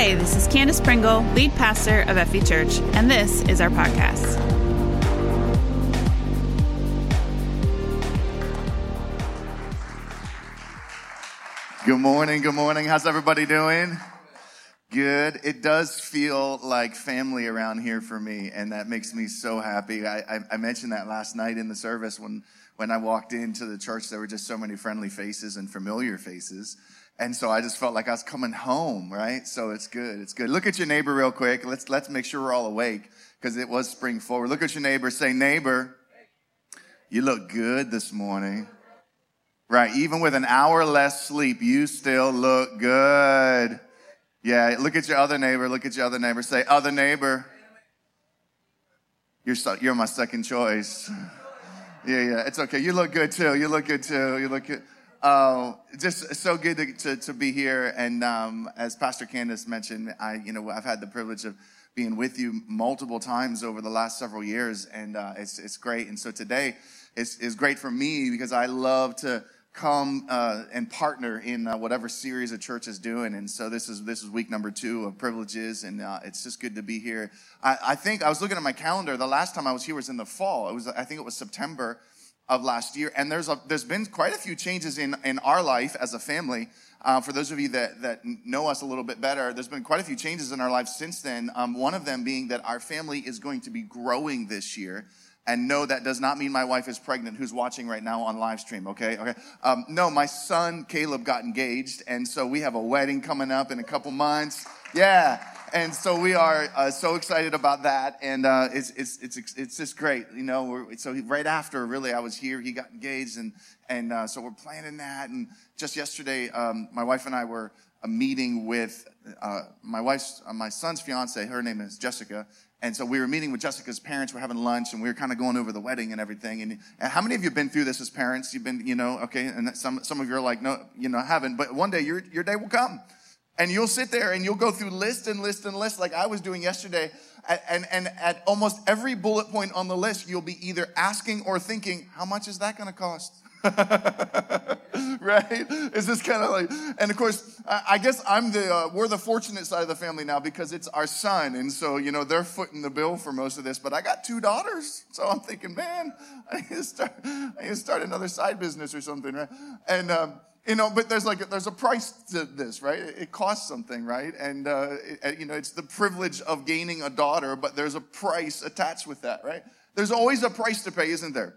Hey, this is Candace Pringle, lead pastor of Effie Church, and this is our podcast. Good morning, good morning. How's everybody doing? Good. It does feel like family around here for me, and that makes me so happy. I mentioned that last night in the service when I walked into the church. There were just so many friendly faces and familiar faces. And so I just felt like I was coming home, right? So it's good. It's good. Look at your neighbor real quick. Let's make sure we're all awake because it was spring forward. Look at your neighbor. Say, neighbor, you look good this morning, right? Even with an hour less sleep, you still look good. Yeah. Look at your other neighbor. Look at your other neighbor. Say, other neighbor, you're my second choice. Yeah. It's okay. You look good too. You look good too. You look good. Just so good to be here. And as Pastor Candace mentioned, I've had the privilege of being with you multiple times over the last several years, and it's great. And so today is great for me because I love to come and partner in whatever series a church is doing. And so this is week number 2 of privileges, and it's just good to be here. I think I was looking at my calendar. The last time I was here was in the fall. I think it was September of last year, and there's been quite a few changes in our life as a family. For those of you that know us a little bit better, there's been quite a few changes in our life since then. One of them being that our family is going to be growing this year. And no, that does not mean my wife is pregnant, who's watching right now on live stream, okay? No, my son Caleb got engaged, and so we have a wedding coming up in a couple months. Yeah. And so we are so excited about that, and it's just great, you know. So right after, really, I was here. He got engaged, and so we're planning that. And just yesterday, my wife and I were a meeting with my son's fiance. Her name is Jessica, and so we were meeting with Jessica's parents. We're having lunch, and we were kind of going over the wedding and everything. And how many of you have been through this as parents? You've been, okay. And some of you are like, no, I haven't. But one day, your day will come. And you'll sit there and you'll go through list and list and list like I was doing yesterday. And at almost every bullet point on the list, you'll be either asking or thinking, how much is that going to cost? Right? It's just kind of like, and of course, I guess we're the fortunate side of the family now because it's our son. And so, they're footing the bill for most of this, but I got 2 daughters. So I'm thinking, man, I need to start another side business or something. Right? And, but there's a price to this, right? It costs something, right? And, it's the privilege of gaining a daughter, but there's a price attached with that, right? There's always a price to pay, isn't there?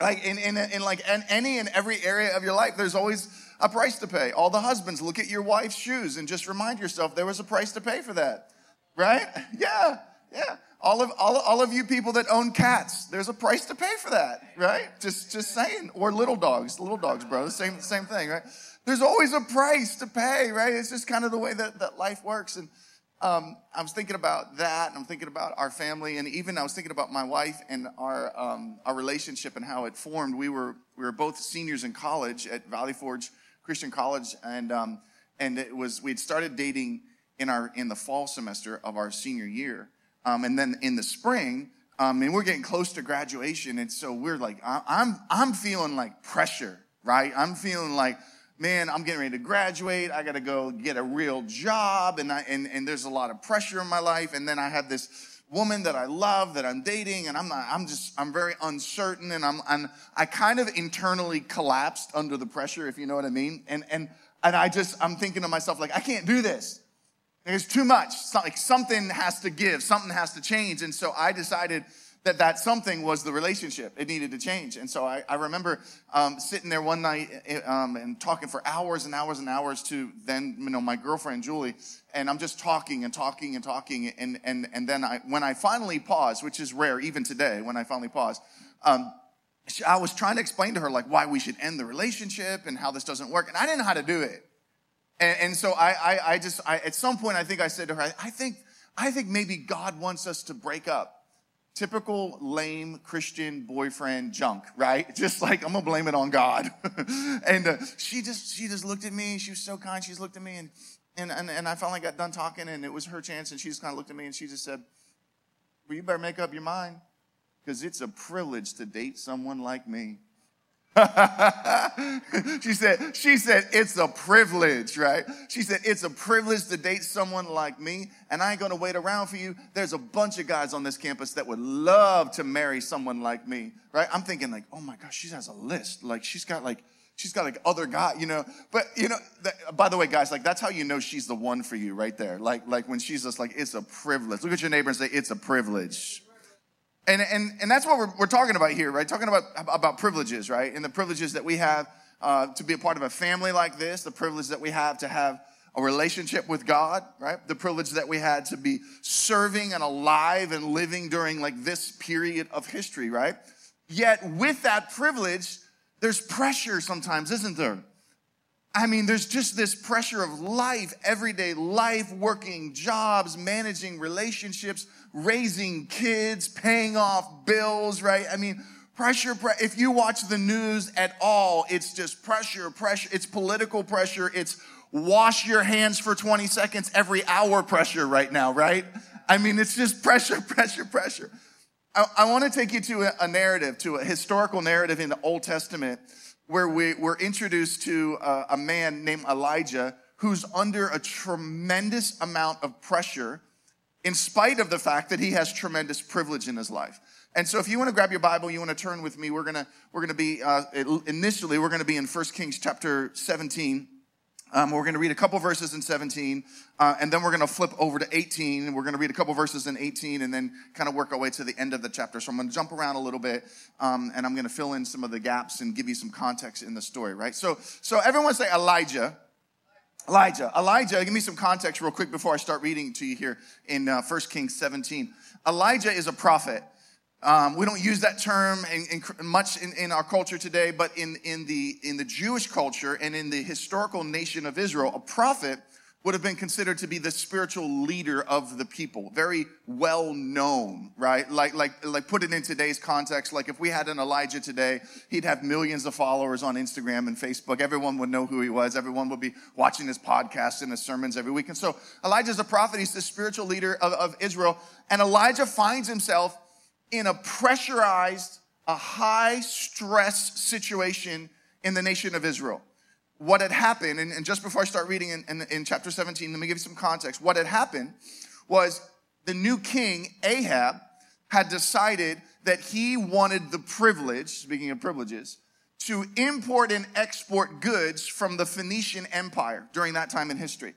Like in any and every area of your life, there's always a price to pay. All the husbands, look at your wife's shoes and just remind yourself there was a price to pay for that, right? Yeah. All of you people that own cats, there's a price to pay for that, right? Just saying. Or little dogs, bro. Same thing, right? There's always a price to pay, right? It's just kind of the way that life works. And I was thinking about that, and I'm thinking about our family, and even I was thinking about my wife and our relationship and how it formed. We were both seniors in college at Valley Forge Christian College, and we'd started dating in the fall semester of our senior year. And then in the spring, and we're getting close to graduation, and so we're like, I'm feeling like pressure, right? I'm feeling like, man, I'm getting ready to graduate. I got to go get a real job, and there's a lot of pressure in my life. And then I have this woman that I love that I'm dating, and I'm very uncertain, and I kind of internally collapsed under the pressure, if you know what I mean. And I'm thinking to myself like, I can't do this. It's too much. Like something has to give. Something has to change. And so I decided that something was the relationship. It needed to change. And so I remember sitting there one night and talking for hours and hours and hours to then my girlfriend Julie. And I'm just talking. And then when I finally paused, which is rare even today, when I finally paused, I was trying to explain to her like why we should end the relationship and how this doesn't work. And I didn't know how to do it. And so I at some point, I think I said to her, I think maybe God wants us to break up. Typical lame Christian boyfriend junk, right? Just like, I'm going to blame it on God. And she just looked at me. She was so kind. She just looked at me and I finally got done talking, and it was her chance. And she just kind of looked at me and she just said, well, you better make up your mind because it's a privilege to date someone like me. She said, it's a privilege, right? She said, it's a privilege to date someone like me, and I ain't going to wait around for you. There's a bunch of guys on this campus that would love to marry someone like me, right? I'm thinking like, oh my gosh, she has a list. Like she's got like other guy, you know, but you know, by the way, guys, like that's how you know she's the one for you right there. Like when she's just like, it's a privilege. Look at your neighbor and say, it's a privilege. And that's what we're talking about here, right? Talking about privileges, right? And the privileges that we have to be a part of a family like this, the privilege that we have to have a relationship with God, right? The privilege that we had to be serving and alive and living during like this period of history, right? Yet with that privilege, there's pressure sometimes, isn't there? I mean, there's just this pressure of life, everyday life, working jobs, managing relationships, raising kids, paying off bills, right? I mean, pressure. If you watch the news at all, it's just pressure. It's political pressure. It's wash your hands for 20 seconds every hour pressure right now, right? I mean, it's just pressure. I want to take you to a narrative, to a historical narrative in the Old Testament where we were introduced to a man named Elijah who's under a tremendous amount of pressure in spite of the fact that he has tremendous privilege in his life. And so if you want to grab your Bible, you want to turn with me, we're going to be, initially, we're going to be in 1 Kings chapter 17. We're going to read a couple verses in 17, and then we're going to flip over to 18, and we're going to read a couple verses in 18, and then kind of work our way to the end of the chapter. So I'm going to jump around a little bit, and I'm going to fill in some of the gaps and give you some context in the story, right? So everyone say Elijah. Elijah, give me some context real quick before I start reading to you here in 1 Kings 17. Elijah is a prophet. We don't use that term much in our culture today, but in the Jewish culture and in the historical nation of Israel, a prophet would have been considered to be the spiritual leader of the people, very well known, right? Like put it in today's context, like if we had an Elijah today, he'd have millions of followers on Instagram and Facebook. Everyone would know who he was. Everyone would be watching his podcasts and his sermons every week. And so Elijah's a prophet. He's the spiritual leader of Israel. And Elijah finds himself in a pressurized, a high-stress situation in the nation of Israel. What had happened, and just before I start reading in chapter 17, let me give you some context. What had happened was the new king, Ahab, had decided that he wanted the privilege, speaking of privileges, to import and export goods from the Phoenician Empire during that time in history.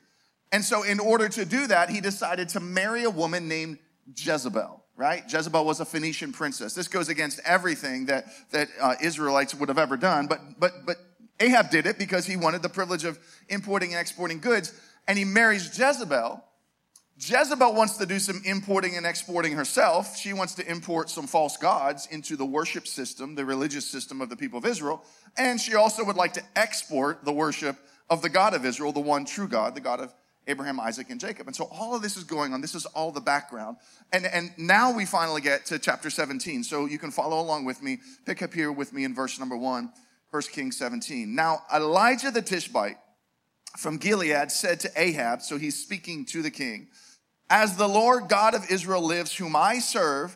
And so in order to do that, he decided to marry a woman named Jezebel. Right? Jezebel was a Phoenician princess. This goes against everything that Israelites would have ever done. But Ahab did it because he wanted the privilege of importing and exporting goods. And he marries Jezebel. Jezebel wants to do some importing and exporting herself. She wants to import some false gods into the worship system, the religious system of the people of Israel. And she also would like to export the worship of the God of Israel, the one true God, the God of Abraham, Isaac, and Jacob. And so all of this is going on. This is all the background. And now we finally get to chapter 17. So you can follow along with me. Pick up here with me in verse number 1, 1 Kings 17. Now Elijah the Tishbite from Gilead said to Ahab, so he's speaking to the king, "As the Lord God of Israel lives, whom I serve,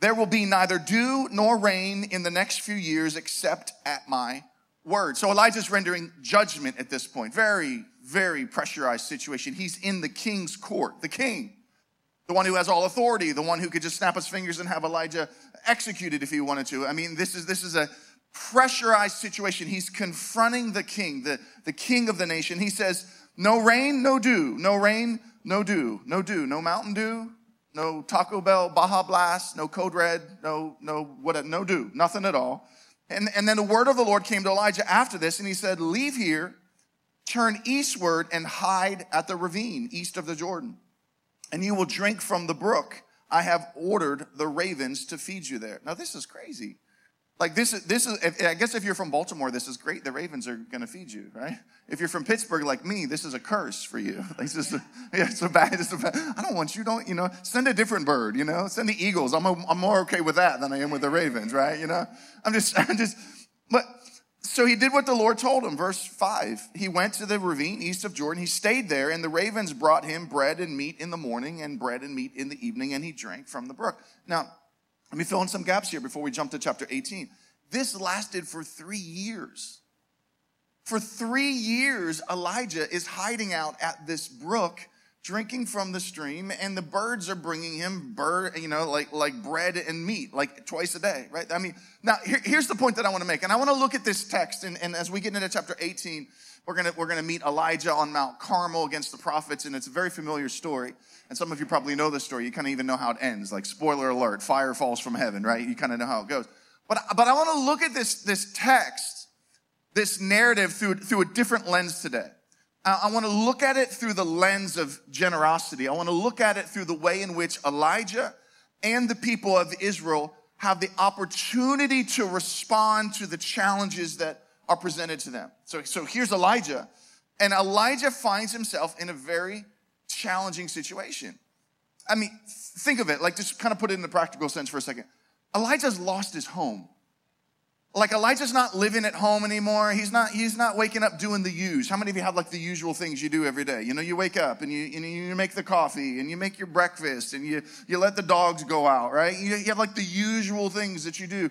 there will be neither dew nor rain in the next few years except at my word." So Elijah's rendering judgment at this point. Very, very pressurized situation. He's in the king's court. The king, the one who has all authority, the one who could just snap his fingers and have Elijah executed if he wanted to. I mean, this is a pressurized situation. He's confronting the king, the king of the nation. He says, "No rain, no dew. No rain, no dew. No dew, no Mountain Dew, no Taco Bell, Baja Blast, no Code Red, no dew, nothing at all." And then the word of the Lord came to Elijah after this, and he said, "Leave here, turn eastward, and hide at the ravine east of the Jordan, and you will drink from the brook. I have ordered the ravens to feed you there." Now, this is crazy. Like, this is. I guess if you're from Baltimore, this is great. The ravens are going to feed you, right? If you're from Pittsburgh, like me, this is a curse for you. Like, it's bad. I don't want you. Don't, you know? Send a different bird. You know, send the eagles. I'm more okay with that than I am with the ravens, right? You know, I'm just. But so he did what the Lord told him. Verse 5. He went to the ravine east of Jordan. He stayed there, and the ravens brought him bread and meat in the morning, and bread and meat in the evening, and he drank from the brook. Now, let me fill in some gaps here before we jump to chapter 18. This lasted for 3 years. For 3 years, Elijah is hiding out at this brook, drinking from the stream, and the birds are bringing him bread and meat, like twice a day, right? I mean, now here's the point that I want to make, and I want to look at this text, and as we get into chapter 18, we're gonna meet Elijah on Mount Carmel against the prophets, and it's a very familiar story. And some of you probably know this story. You kind of even know how it ends. Like, spoiler alert, fire falls from heaven, right? You kind of know how it goes. But I want to look at this text, this narrative through a different lens today. I want to look at it through the lens of generosity. I want to look at it through the way in which Elijah and the people of Israel have the opportunity to respond to the challenges that are presented to them. So here's Elijah, and Elijah finds himself in a very challenging situation. I mean, think of it, like, just kind of put it in the practical sense for a second. Elijah's lost his home. Like, Elijah's not living at home anymore. He's not waking up doing the usual. How many of you have, like, the usual things you do every day? You know, you wake up and you make the coffee and you make your breakfast and you let the dogs go out, right? You have, like, the usual things that you do.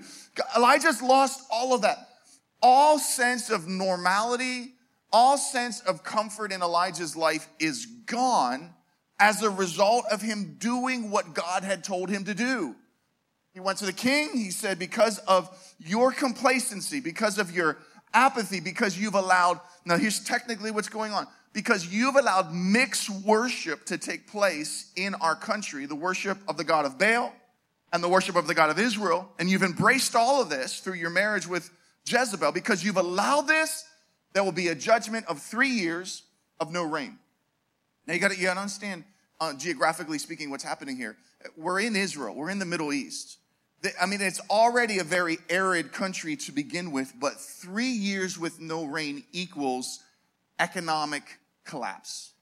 Elijah's lost all of that. All sense of normality, all sense of comfort in Elijah's life is gone as a result of him doing what God had told him to do. He went to the king. He said, because of your complacency, because of your apathy, because you've allowed, now here's technically what's going on, because you've allowed mixed worship to take place in our country, the worship of the God of Baal and the worship of the God of Israel, and you've embraced all of this through your marriage with Jezebel. Because you've allowed this, there will be a judgment of 3 years of no rain. Now you gotta understand, geographically speaking, what's happening here. We're in Israel, we're in the Middle East. I mean, it's already a very arid country to begin with, but 3 years with no rain equals economic collapse.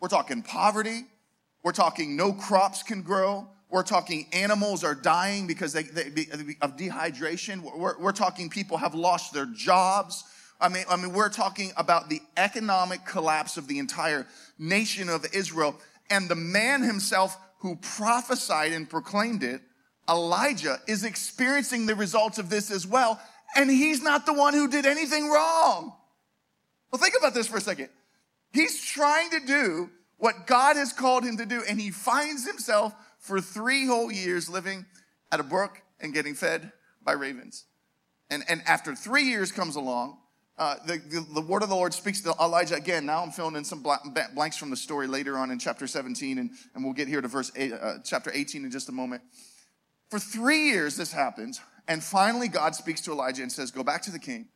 We're talking poverty. We're talking no crops can grow. We're talking animals are dying because they of dehydration. We're talking people have lost their jobs. I mean, we're talking about the economic collapse of the entire nation of Israel. And the man himself who prophesied and proclaimed it, Elijah, is experiencing the results of this as well, and he's not the one who did anything wrong. Well, think about this for a second. He's trying to do what God has called him to do, and he finds himself for 3 whole years living at a brook and getting fed by ravens. And after 3 years comes along, the word of the Lord speaks to Elijah again. Now I'm filling in some blanks from the story later on in chapter 17, and we'll get here to chapter 18 in just a moment. For 3 years this happens, and finally God speaks to Elijah and says, go back to the king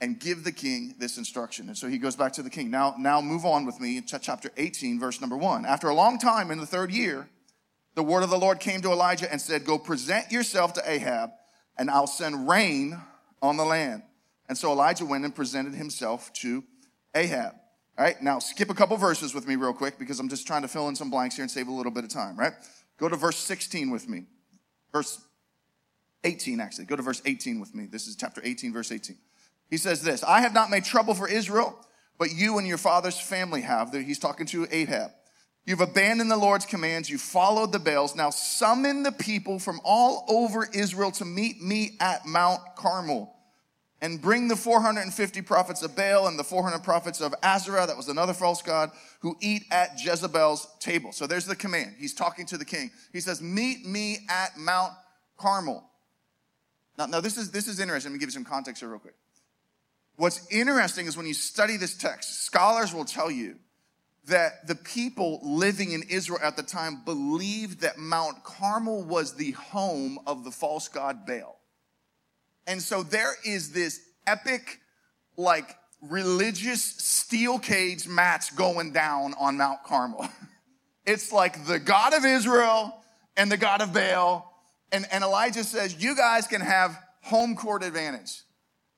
and give the king this instruction. And so he goes back to the king. Now move on with me to chapter 18, verse number 1. After a long time, in the 3rd year, the word of the Lord came to Elijah and said, go present yourself to Ahab, and I'll send rain on the land. And so Elijah went and presented himself to Ahab. All right, now skip a couple verses with me real quick, because I'm just trying to fill in some blanks here and save a little bit of time, right? Go to verse 16 with me. Verse 18, actually. Go to verse 18 with me. This is chapter 18, verse 18. He says this, I have not made trouble for Israel, but you and your father's family have. He's talking to Ahab. You've abandoned the Lord's commands. You followed the Baals. Now summon the people from all over Israel to meet me at Mount Carmel, and bring the 450 prophets of Baal and the 400 prophets of Azera, that was another false god, who eat at Jezebel's table. So there's the command. He's talking to the king. He says, meet me at Mount Carmel. Now this is interesting. Let me give you some context here real quick. What's interesting is when you study this text, scholars will tell you that the people living in Israel at the time believed that Mount Carmel was the home of the false god Baal. And so there is this epic, like, religious steel cage match going down on Mount Carmel. It's like the God of Israel and the God of Baal. And Elijah says, you guys can have home court advantage.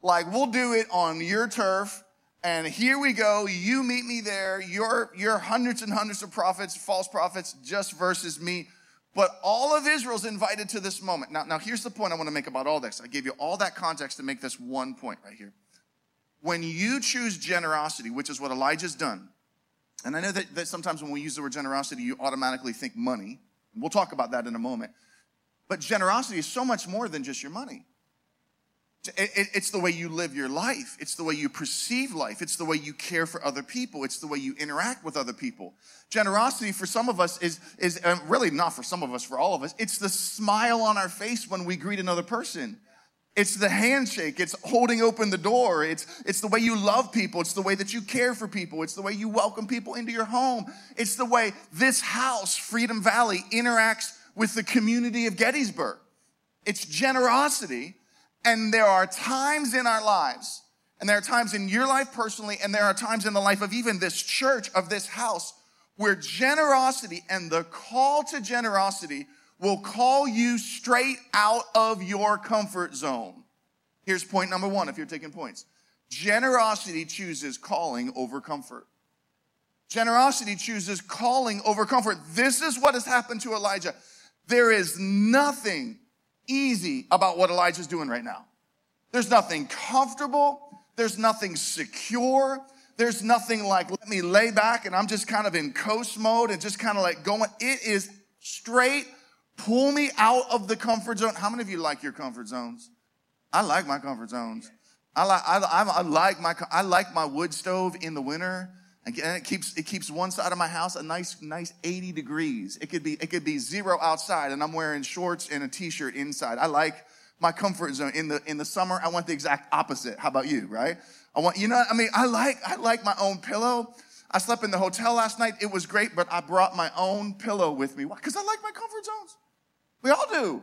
Like, we'll do it on your turf. And here we go, you meet me there, you're hundreds and hundreds of prophets, false prophets, just versus me. But all of Israel's invited to this moment. Now here's the point I want to make about all this. I gave you all that context to make this one point right here. When you choose generosity, which is what Elijah's done, and I know that sometimes when we use the word generosity, you automatically think money. We'll talk about that in a moment. But generosity is so much more than just your money. It's the way you live your life. It's the way you perceive life. It's the way you care for other people. It's the way you interact with other people. Generosity for some of us is really not for some of us, for all of us. It's the smile on our face when we greet another person. It's the handshake. It's holding open the door. It's the way you love people. It's the way that you care for people. It's the way you welcome people into your home. It's the way this house, Freedom Valley, interacts with the community of Gettysburg. It's generosity. And there are times in our lives, and there are times in your life personally, and there are times in the life of even this church, of this house, where generosity and the call to generosity will call you straight out of your comfort zone. Here's point number one, if you're taking points. Generosity chooses calling over comfort. Generosity chooses calling over comfort. This is what has happened to Elijah. There is nothing easy about what Elijah's doing right now. There's nothing comfortable. There's nothing secure. There's nothing like, let me lay back and I'm just kind of in coast mode and just kind of like going. It is straight, pull me out of the comfort zone. How many of you like your comfort zones? I like my comfort zones. I like my wood stove in the winter. And it keeps one side of my house a nice 80 degrees. It could be zero outside, and I'm wearing shorts and a t-shirt inside. I like my comfort zone. In the summer, I want the exact opposite. How about you, right? I like my own pillow. I slept in the hotel last night. It was great, but I brought my own pillow with me. Why? Because I like my comfort zones. We all do.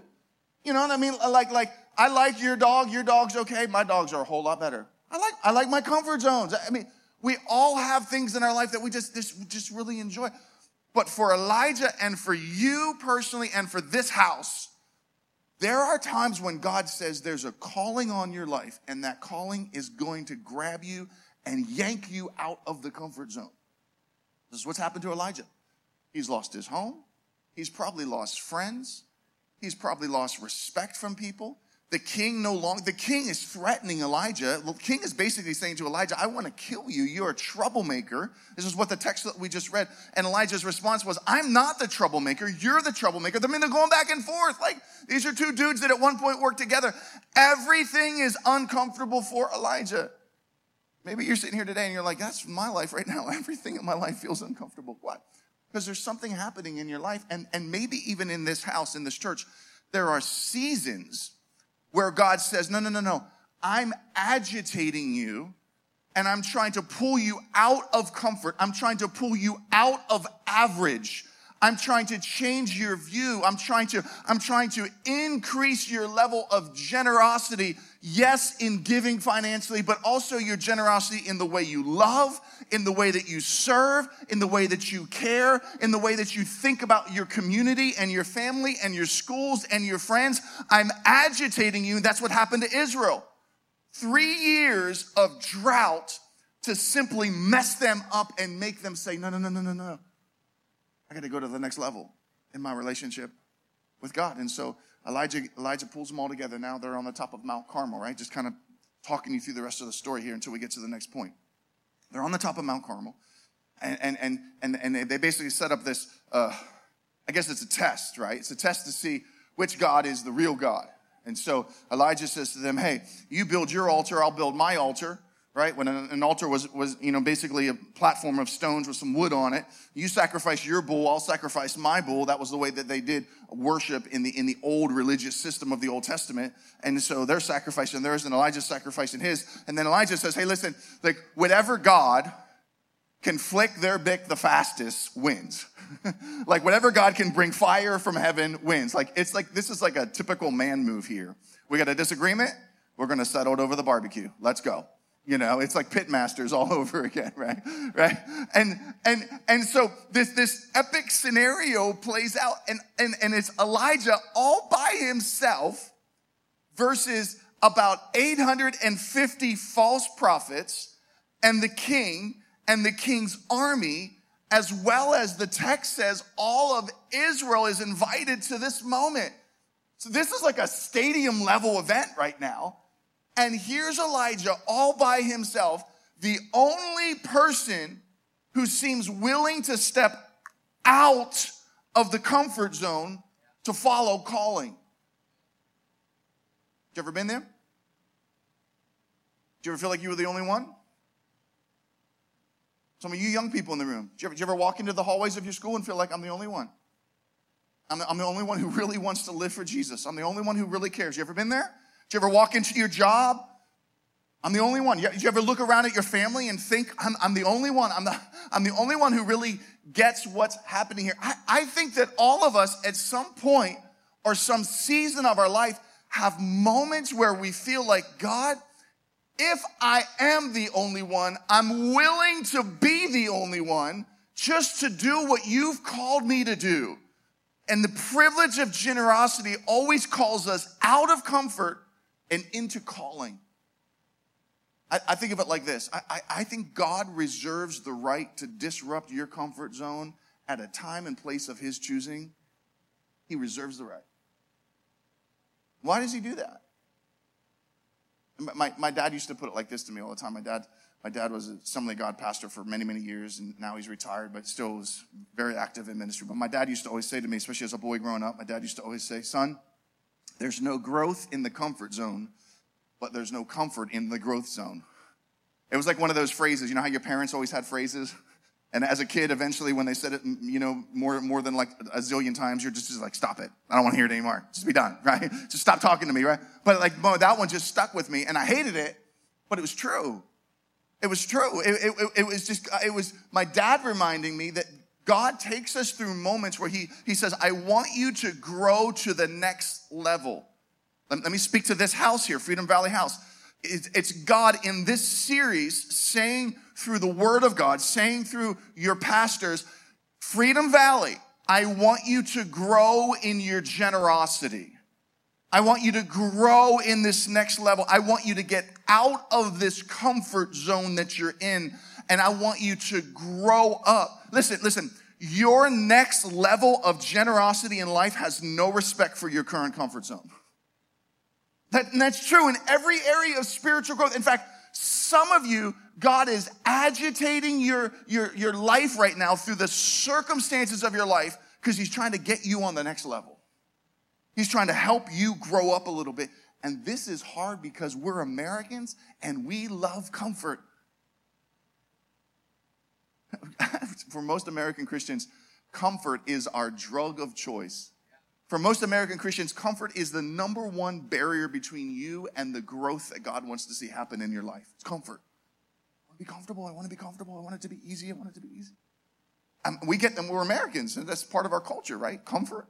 You know what I mean? Like I like your dog. Your dog's okay. My dogs are a whole lot better. I like my comfort zones. I mean, we all have things in our life that we just really enjoy. But for Elijah and for you personally and for this house, there are times when God says there's a calling on your life, and that calling is going to grab you and yank you out of the comfort zone. This is what's happened to Elijah. He's lost his home. He's probably lost friends. He's probably lost respect from people. The king is threatening Elijah. The king is basically saying to Elijah, I want to kill you. You're a troublemaker. This is what the text that we just read. And Elijah's response was, I'm not the troublemaker. You're the troublemaker. I mean, they're going back and forth. Like, these are two dudes that at one point worked together. Everything is uncomfortable for Elijah. Maybe you're sitting here today and you're like, that's my life right now. Everything in my life feels uncomfortable. Why? Because there's something happening in your life. And maybe even in this house, in this church, there are seasons where God says, no, I'm agitating you, and I'm trying to pull you out of comfort. I'm trying to pull you out of average. I'm trying to change your view. I'm trying to increase your level of generosity, yes, in giving financially, but also your generosity in the way you love, in the way that you serve, in the way that you care, in the way that you think about your community and your family and your schools and your friends. I'm agitating you. That's what happened to Israel. 3 years of drought to simply mess them up and make them say, no. I got to go to the next level in my relationship with God. And so Elijah pulls them all together. Now they're on the top of Mount Carmel, right? Just kind of talking you through the rest of the story here until we get to the next point. They're on the top of Mount Carmel, and they basically set up this, I guess it's a test, right? It's a test to see which God is the real God. And so Elijah says to them, hey, you build your altar, I'll build my altar. Right? When an altar was, you know, basically a platform of stones with some wood on it. You sacrifice your bull, I'll sacrifice my bull. That was the way that they did worship in the old religious system of the Old Testament. And so they're sacrificing theirs, and Elijah's sacrificing his. And then Elijah says, hey, listen, like, whatever God can flick their bick the fastest wins. Like, whatever God can bring fire from heaven wins. Like, it's like, this is like a typical man move here. We got a disagreement, we're going to settle it over the barbecue. Let's go. You know, it's like pitmasters all over again, right? Right? And so this epic scenario plays out, and it's Elijah all by himself versus about 850 false prophets and the king and the king's army, as well as the text says all of Israel is invited to this moment. So this is like a stadium level event right now. And here's Elijah all by himself, the only person who seems willing to step out of the comfort zone to follow calling. You ever been there? Do you ever feel like you were the only one? Some of you young people in the room, do you ever walk into the hallways of your school and feel like I'm the only one? I'm the only one who really wants to live for Jesus. I'm the only one who really cares. You ever been there? Do you ever walk into your job? I'm the only one. Do you ever look around at your family and think, I'm the only one. I'm the only one who really gets what's happening here. I think that all of us at some point or some season of our life have moments where we feel like, God, if I am the only one, I'm willing to be the only one just to do what you've called me to do. And the privilege of generosity always calls us out of comfort and into calling. I think of it like this. I think God reserves the right to disrupt your comfort zone at a time and place of his choosing. He reserves the right. Why does he do that? My dad used to put it like this to me all the time. My dad was a Assembly of God pastor for many, many years, and now he's retired, but still was very active in ministry. But my dad used to always say to me, especially as a boy growing up, my dad used to always say, son, there's no growth in the comfort zone, but there's no comfort in the growth zone. It was like one of those phrases, you know how your parents always had phrases? And as a kid, eventually when they said it, you know, more than like a zillion times, you're just like, stop it. I don't want to hear it anymore. Just be done, right? Just stop talking to me, right? But like, that one just stuck with me, and I hated it, but it was true. It was true. It was my dad reminding me that God takes us through moments where he says, I want you to grow to the next level. Let me speak to this house here, Freedom Valley House. It's God in this series saying through the word of God, saying through your pastors, Freedom Valley, I want you to grow in your generosity. I want you to grow in this next level. I want you to get out of this comfort zone that you're in, and I want you to grow up. Listen, your next level of generosity in life has no respect for your current comfort zone. That's true in every area of spiritual growth. In fact, some of you, God is agitating your life right now through the circumstances of your life because he's trying to get you on the next level. He's trying to help you grow up a little bit. And this is hard because we're Americans and we love comfort. For most American Christians, comfort is our drug of choice. For most American Christians, comfort is the number one barrier between you and the growth that God wants to see happen in your life. It's comfort. I want to be comfortable. I want to be comfortable. I want it to be easy. I want it to be easy. We get them. We're Americans, and that's part of our culture, right? Comfort.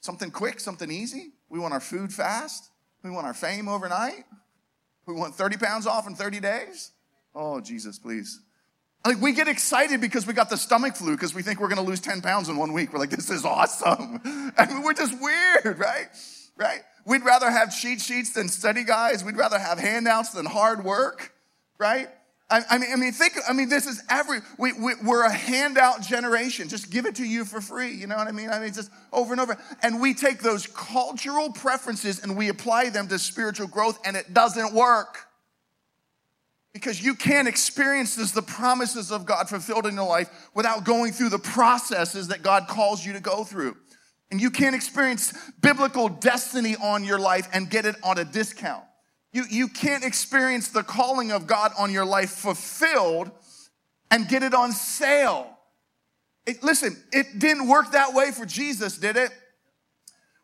Something quick, something easy. We want our food fast. We want our fame overnight. We want 30 pounds off in 30 days. Oh, Jesus, please. Like, we get excited because we got the stomach flu because we think we're going to lose 10 pounds in 1 week. We're like, this is awesome. I mean, we're just weird, right? Right? We'd rather have cheat sheets than study guides. We'd rather have handouts than hard work, right? I mean, this is we're a handout generation. Just give it to you for free. You know what I mean? I mean, just over and over. And we take those cultural preferences and we apply them to spiritual growth, and it doesn't work. Because you can't experience the promises of God fulfilled in your life without going through the processes that God calls you to go through. And you can't experience biblical destiny on your life and get it on a discount. You can't experience the calling of God on your life fulfilled and get it on sale. Listen, it didn't work that way for Jesus, did it?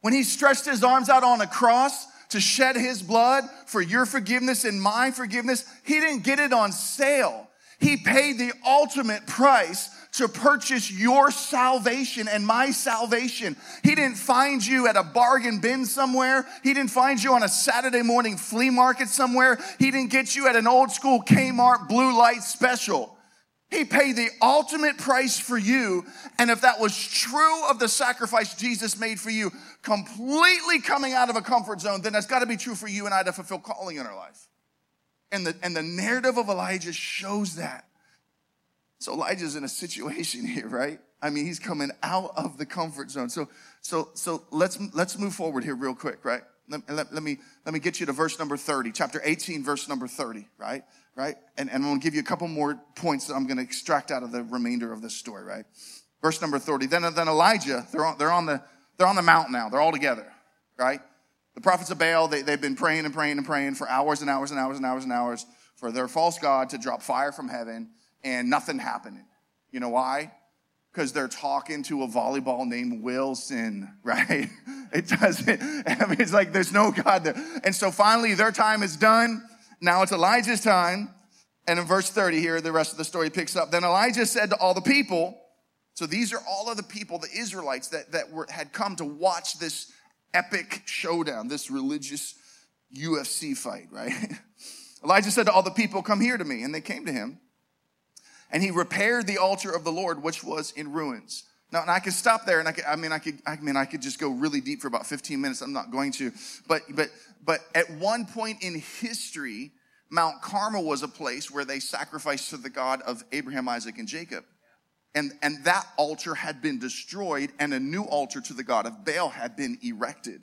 When he stretched his arms out on a cross to shed his blood for your forgiveness and my forgiveness, he didn't get it on sale. He paid the ultimate price to purchase your salvation and my salvation. He didn't find you at a bargain bin somewhere. He didn't find you on a Saturday morning flea market somewhere. He didn't get you at an old school Kmart blue light special. He paid the ultimate price for you, and if that was true of the sacrifice Jesus made for you, completely coming out of a comfort zone, then that's got to be true for you and I to fulfill calling in our life. And the narrative of Elijah shows that. So Elijah's in a situation here, right? I mean, he's coming out of the comfort zone. So let's move forward here real quick, right? Let me get you to verse number 30, chapter 18, verse number 30, right? Right? And I'm going to give you a couple more points that I'm going to extract out of the remainder of this story, right? Verse number 30. Then Elijah, they're on the mount now. They're all together, right? The prophets of Baal, they've been praying for hours and hours and hours and hours and hours for their false god to drop fire from heaven and nothing happening. You know why? Because they're talking to a volleyball named Wilson, right? It doesn't, I mean, it's like there's no God there. And so finally their time is done. Now it's Elijah's time. And in verse 30 here, the rest of the story picks up. Then Elijah said to all the people, so these are all of the people, the Israelites that had come to watch this epic showdown, this religious UFC fight, right? Elijah said to all the people, come here to me. And they came to him. And he repaired the altar of the Lord, which was in ruins. Now, and I could stop there, and I could just go really deep for about 15 minutes. I'm not going to, but at one point in history, Mount Carmel was a place where they sacrificed to the God of Abraham, Isaac, and Jacob, and that altar had been destroyed, and a new altar to the God of Baal had been erected.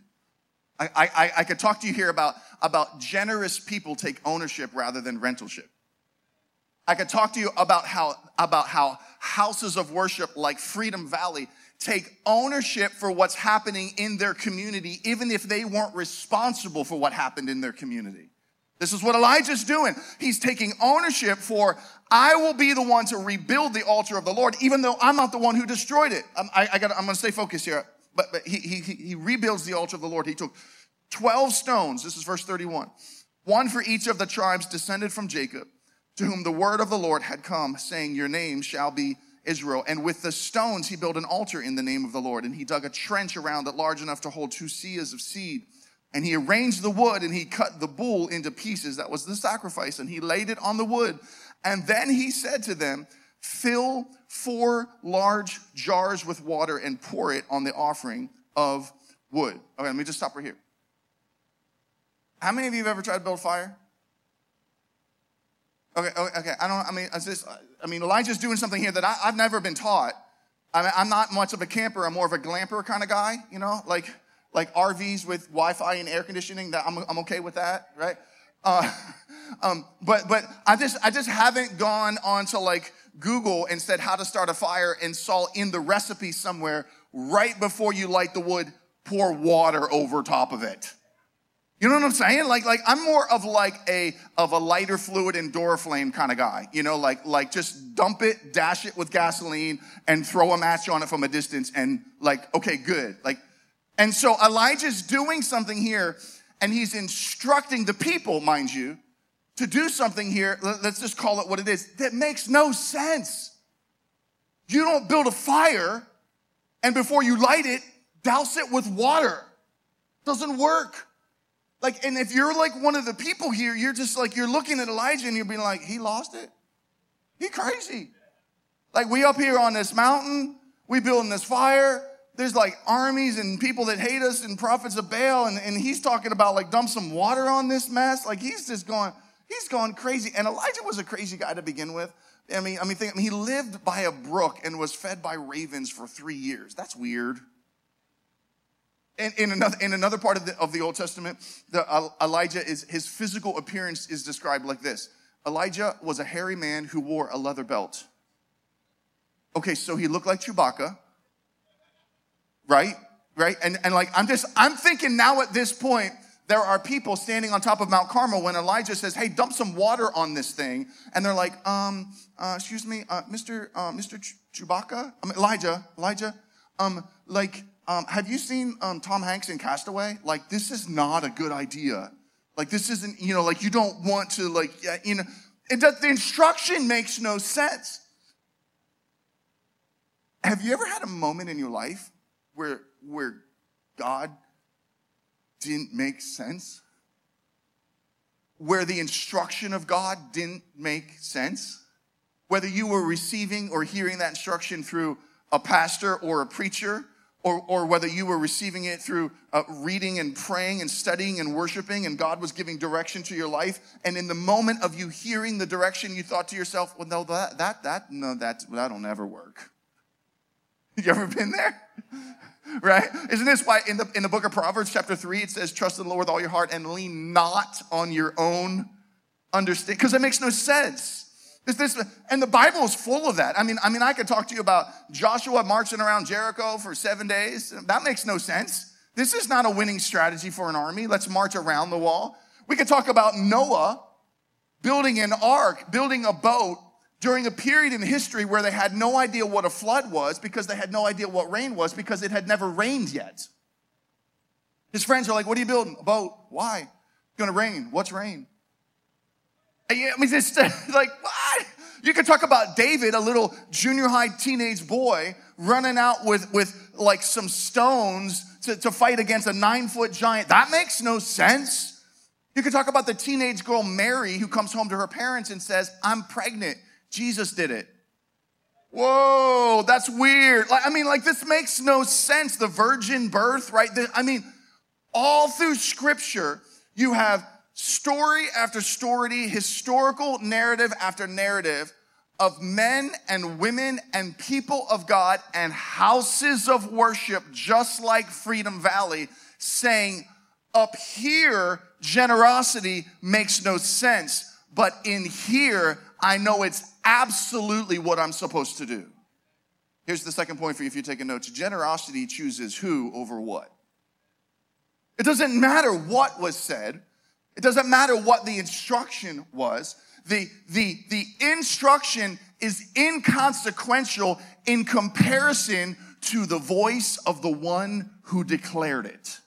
I could talk to you here about generous people take ownership rather than rentalship. I could talk to you about how houses of worship like Freedom Valley take ownership for what's happening in their community, even if they weren't responsible for what happened in their community. This is what Elijah's doing. He's taking ownership for, I will be the one to rebuild the altar of the Lord, even though I'm not the one who destroyed it. I'm going to stay focused here. But he rebuilds the altar of the Lord. He took 12 stones. This is verse 31. One for each of the tribes descended from Jacob, to whom the word of the Lord had come, saying, your name shall be Israel. And with the stones he built an altar in the name of the Lord. And he dug a trench around it large enough to hold 2 seahs of seed. And he arranged the wood, and he cut the bull into pieces. That was the sacrifice. And he laid it on the wood. And then he said to them, fill 4 large jars with water and pour it on the offering of wood. Okay, let me just stop right here. How many of you have ever tried to build fire? Okay. Elijah's doing something here that I've never been taught. I mean, I'm not much of a camper. I'm more of a glamper kind of guy, you know, like RVs with Wi-Fi and air conditioning. That I'm okay with that, right? But I just haven't gone onto like Google and said how to start a fire and saw in the recipe somewhere right before you light the wood, pour water over top of it. You know what I'm saying? Like I'm more of a lighter fluid and door flame kind of guy. You know, like just dump it, dash it with gasoline, and throw a match on it from a distance, and like, okay, good. Like, and so Elijah's doing something here, and he's instructing the people, mind you, to do something here. Let's just call it what it is. That makes no sense. You don't build a fire, and before you light it, douse it with water. Doesn't work. Like, and if you're like one of the people here, you're just like, you're looking at Elijah and you're being like, he lost it. He crazy. Like, we up here on this mountain, we building this fire. There's like armies and people that hate us and prophets of Baal. And he's talking about like, dump some water on this mess. Like, he's gone crazy. And Elijah was a crazy guy to begin with. I mean, he lived by a brook and was fed by ravens for 3 years. That's weird. In another part of the Old Testament, his physical appearance is described like this. Elijah was a hairy man who wore a leather belt. Okay, so he looked like Chewbacca, right? And like, I'm thinking now at this point, there are people standing on top of Mount Carmel when Elijah says, hey, dump some water on this thing. And they're like, excuse me, Mr. Chewbacca? I mean, Elijah, have you seen Tom Hanks in Castaway? Like, this is not a good idea. Like, this isn't, you know, like, you don't want to, like, you know. The instruction makes no sense. Have you ever had a moment in your life where God didn't make sense? Where the instruction of God didn't make sense? Whether you were receiving or hearing that instruction through a pastor or a preacher, or whether you were receiving it through reading and praying and studying and worshiping, and God was giving direction to your life, and in the moment of you hearing the direction, you thought to yourself, well, no, that don't ever work. You ever been there? Right? Isn't this why in the book of Proverbs, chapter 3, it says, trust in the Lord with all your heart and lean not on your own understanding? Because that makes no sense. This, and the Bible is full of that. I mean, I could talk to you about Joshua marching around Jericho for 7 days. That makes no sense. This is not a winning strategy for an army. Let's march around the wall. We could talk about Noah building an ark, building a boat during a period in history where they had no idea what a flood was because they had no idea what rain was because it had never rained yet. His friends are like, what are you building? A boat. Why? It's going to rain. What's rain? I mean, it's like, what? You could talk about David, a little junior high teenage boy, running out with like some stones to fight against a 9-foot giant. That makes no sense. You could talk about the teenage girl Mary who comes home to her parents and says, I'm pregnant. Jesus did it. Whoa, that's weird. This makes no sense. The virgin birth, right? All through Scripture, you have story after story, historical narrative after narrative of men and women and people of God and houses of worship, just like Freedom Valley, saying, up here, generosity makes no sense, but in here, I know it's absolutely what I'm supposed to do. Here's the second point for you if you're taking notes. Generosity chooses who over what. It doesn't matter what was said. It doesn't matter what the instruction was. The instruction is inconsequential in comparison to the voice of the one who declared it.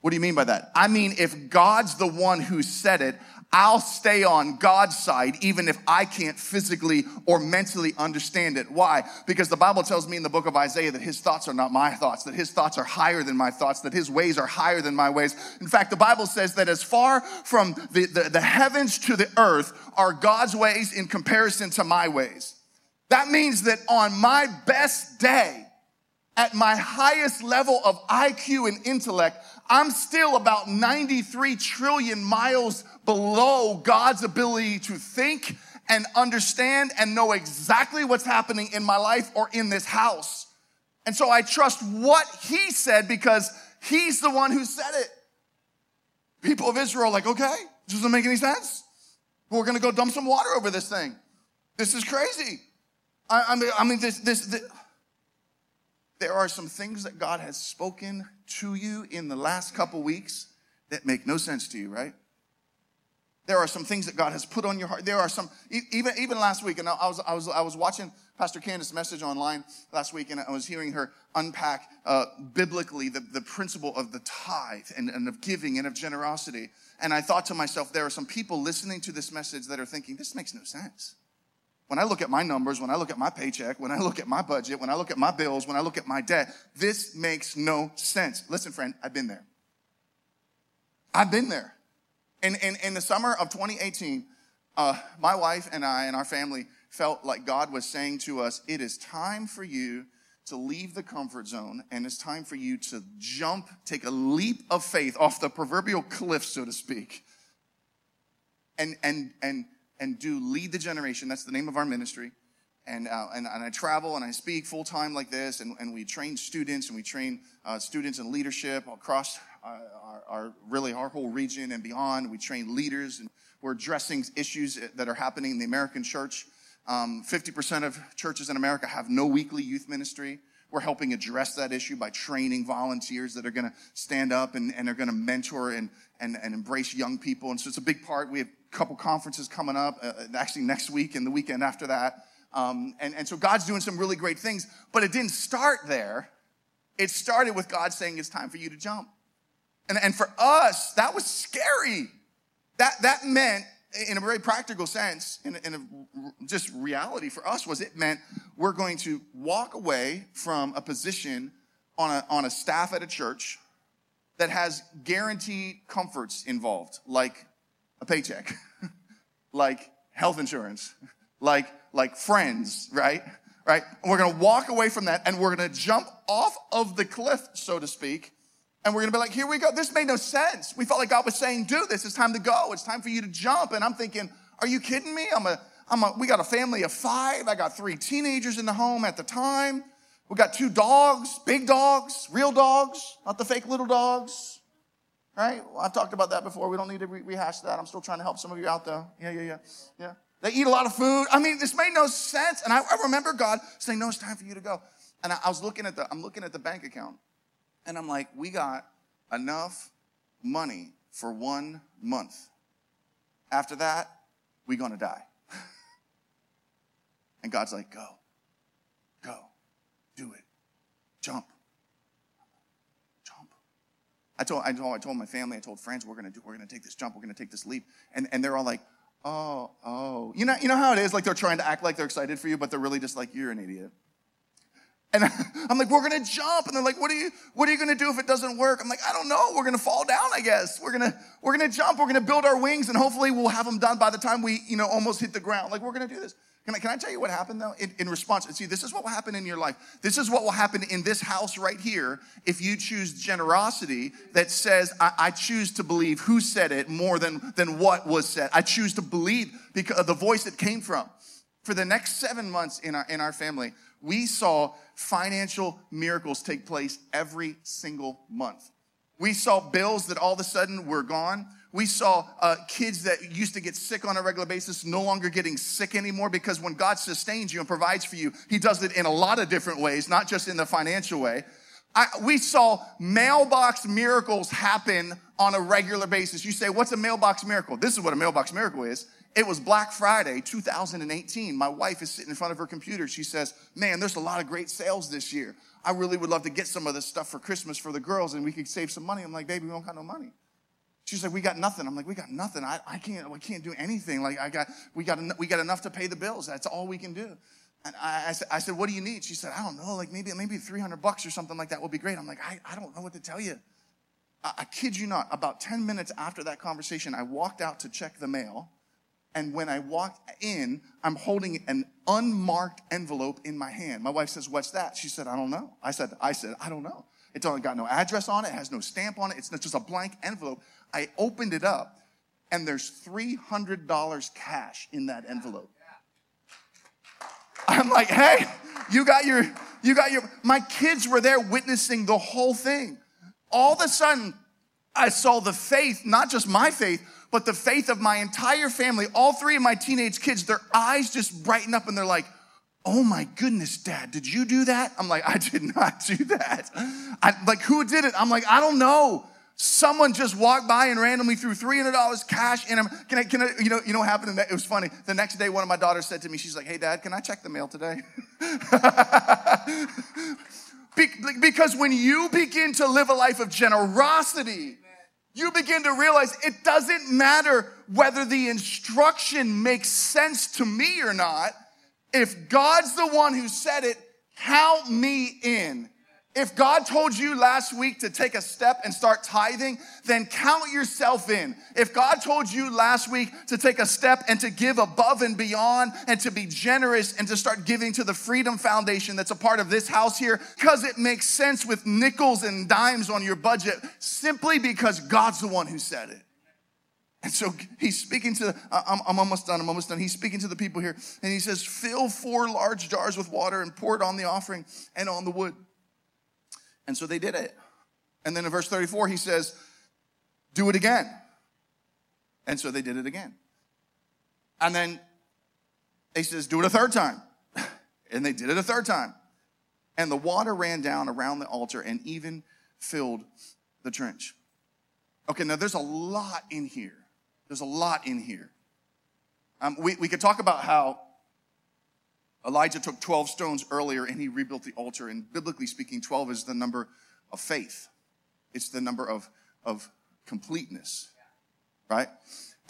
What do you mean by that? I mean, if God's the one who said it, I'll stay on God's side even if I can't physically or mentally understand it. Why? Because the Bible tells me in the book of Isaiah that his thoughts are not my thoughts, that his thoughts are higher than my thoughts, that his ways are higher than my ways. In fact, the Bible says that as far from the heavens to the earth are God's ways in comparison to my ways. That means that on my best day, at my highest level of IQ and intellect, I'm still about 93 trillion miles below God's ability to think and understand and know exactly what's happening in my life or in this house. And so I trust what he said because he's the one who said it. People of Israel are like, okay, this doesn't make any sense. We're going to go dump some water over this thing. This is crazy. There are some things that God has spoken to you in the last couple weeks that make no sense to you, right? There are some things that God has put on your heart. There are some, even last week, and I was watching Pastor Candace's message online last week, and I was hearing her unpack biblically the principle of the tithe and of giving and of generosity. And I thought to myself, there are some people listening to this message that are thinking, this makes no sense. When I look at my numbers, when I look at my paycheck, when I look at my budget, when I look at my bills, when I look at my debt, this makes no sense. Listen, friend, I've been there. I've been there. In the summer of 2018, my wife and I and our family felt like God was saying to us, it is time for you to leave the comfort zone, and it's time for you to jump, take a leap of faith off the proverbial cliff, so to speak, and do Lead the Generation. That's the name of our ministry. And I travel and I speak full-time like this, and we train students, and we train students in leadership across our whole region and beyond. We train leaders, and we're addressing issues that are happening in the American church. 50% of churches in America have no weekly youth ministry. We're helping address that issue by training volunteers that are going to stand up and are going to mentor and embrace young people. And so it's a big part. We have a couple conferences coming up, actually next week and the weekend after that. And so God's doing some really great things, but it didn't start there. It started with God saying, it's time for you to jump. And for us, that was scary. That meant, in a very practical sense, just reality for us, was it meant we're going to walk away from a position on a staff at a church that has guaranteed comforts involved, like a paycheck, like health insurance, like friends, right? And we're going to walk away from that, and we're going to jump off of the cliff, so to speak. And we're going to be like, here we go. This made no sense. We felt like God was saying, do this. It's time to go. It's time for you to jump. And I'm thinking, are you kidding me? We got a family of 5. I got 3 teenagers in the home at the time. We got 2 dogs, big dogs, real dogs, not the fake little dogs, right? Well, I've talked about that before. We don't need to rehash that. I'm still trying to help some of you out, though. Yeah. They eat a lot of food. This made no sense. And I remember God saying, no, it's time for you to go. And I was looking at the bank account. And I'm like, we got enough money for 1 month. After that, we're going to die. And God's like, go, do it, jump. I told my family, I told friends, we're going to take this jump, we're going to take this leap. And they're all like, oh. You know how it is? Like they're trying to act like they're excited for you, but they're really just like, you're an idiot. And I'm like, we're going to jump. And they're like, what are you going to do if it doesn't work? I'm like, I don't know. We're going to fall down, I guess. We're going to jump. We're going to build our wings and hopefully we'll have them done by the time we, almost hit the ground. Like, we're going to do this. Can I tell you what happened though? In response, and see, this is what will happen in your life. This is what will happen in this house right here. If you choose generosity that says, I choose to believe who said it more than what was said. I choose to believe because of the voice it came from. For the next 7 months in our family, we saw financial miracles take place every single month. We saw bills that all of a sudden were gone. We saw kids that used to get sick on a regular basis no longer getting sick anymore, because when God sustains you and provides for you, he does it in a lot of different ways, not just in the financial way. We saw mailbox miracles happen on a regular basis. You say, what's a mailbox miracle? This is what a mailbox miracle is. It was Black Friday, 2018. My wife is sitting in front of her computer. She says, man, there's a lot of great sales this year. I really would love to get some of this stuff for Christmas for the girls, and we could save some money. I'm like, baby, we don't got no money. She's like, we got nothing. I'm like, we got nothing. I can't do anything. Like, we got enough to pay the bills. That's all we can do. And I said, what do you need? She said, I don't know. Like maybe $300 or something like that would be great. I'm like, I don't know what to tell you. I kid you not. About 10 minutes after that conversation, I walked out to check the mail. And when I walked in, I'm holding an unmarked envelope in my hand. My wife says, what's that? She said, I don't know. I said, I don't know. It's only got no address on it. It has no stamp on it. It's just a blank envelope. I opened it up, and there's $300 cash in that envelope. I'm like, hey, you got your, my kids were there witnessing the whole thing. All of a sudden, I saw the faith, not just my faith, but the faith of my entire family. All three of my teenage kids, their eyes just brighten up and they're like, oh my goodness, Dad, did you do that? I'm like, I did not do that. Who did it? I'm like, I don't know. Someone just walked by and randomly threw $300 cash in them. Can I, what happened? It was funny. The next day, one of my daughters said to me, she's like, hey, Dad, can I check the mail today? Because when you begin to live a life of generosity, you begin to realize it doesn't matter whether the instruction makes sense to me or not. If God's the one who said it, count me in. If God told you last week to take a step and start tithing, then count yourself in. If God told you last week to take a step and to give above and beyond and to be generous and to start giving to the Freedom Foundation that's a part of this house here, because it makes sense with nickels and dimes on your budget, simply because God's the one who said it. And so he's speaking to, I'm almost done. He's speaking to the people here, and he says, fill 4 large jars with water and pour it on the offering and on the wood. And so they did it. And then in verse 34, he says, do it again. And so they did it again. And then he says, do it a third time. And they did it a third time. And the water ran down around the altar and even filled the trench. Okay, now there's a lot in here. We could talk about how Elijah took 12 stones earlier and he rebuilt the altar. And biblically speaking, 12 is the number of faith. It's the number of completeness, right?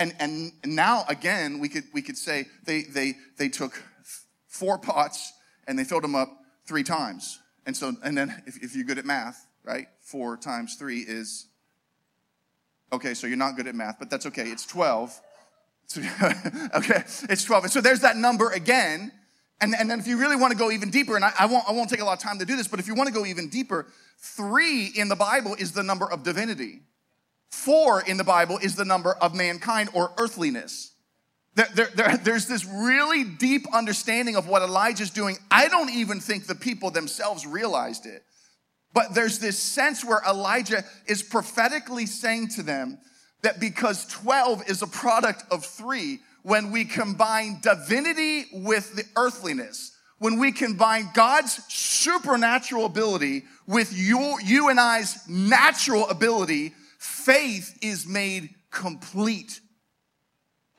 And now again, we could say they took 4 pots and they filled them up 3 times. And so, and then if you're good at math, right? 4 times 3 is, okay, so you're not good at math, but that's okay. It's 12. Okay, it's 12. And so there's that number again. And then if you really want to go even deeper, and I won't take a lot of time to do this, but if you want to go even deeper, 3 in the Bible is the number of divinity. 4 in the Bible is the number of mankind or earthliness. There's this really deep understanding of what Elijah's doing. I don't even think the people themselves realized it. But there's this sense where Elijah is prophetically saying to them that because 12 is a product of 3, when we combine divinity with the earthliness, when we combine God's supernatural ability with you and I's natural ability, faith is made complete.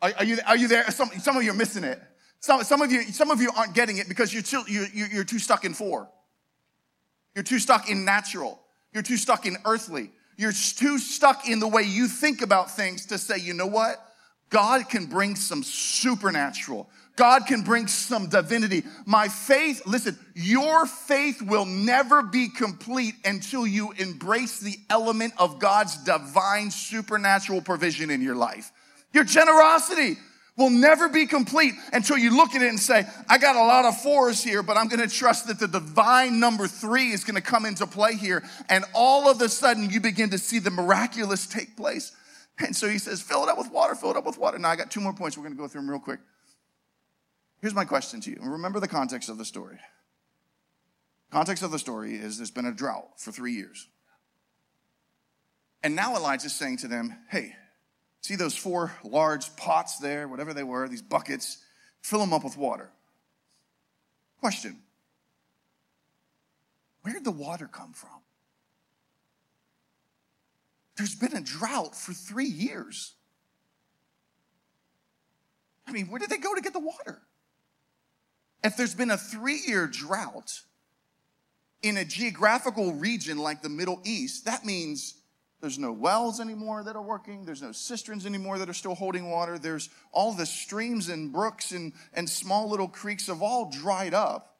Are you there? Some of you are missing it. Some of you aren't getting it because you're too stuck in four. You're too stuck in natural. You're too stuck in earthly. You're too stuck in the way you think about things to say, you know what? God can bring some supernatural. God can bring some divinity. My faith, listen, your faith will never be complete until you embrace the element of God's divine supernatural provision in your life. Your generosity will never be complete until you look at it and say, I got a lot of fours here, but I'm going to trust that the divine number three is going to come into play here. And all of a sudden, you begin to see the miraculous take place. And so he says, fill it up with water, fill it up with water. Now, I got two more points. We're going to go through them real quick. Here's my question to you. And remember the context of the story. Context of the story is there's been a drought for 3 years. And now Elijah's saying to them, hey, see those four large pots there, whatever they were, these buckets, fill them up with water. Question, where'd the water come from? There's been a drought for 3 years. I mean, where did they go to get the water? If there's been a 3-year drought in a geographical region like the Middle East, that means there's no wells anymore that are working. There's no cisterns anymore that are still holding water. There's all the streams and brooks and small little creeks have all dried up.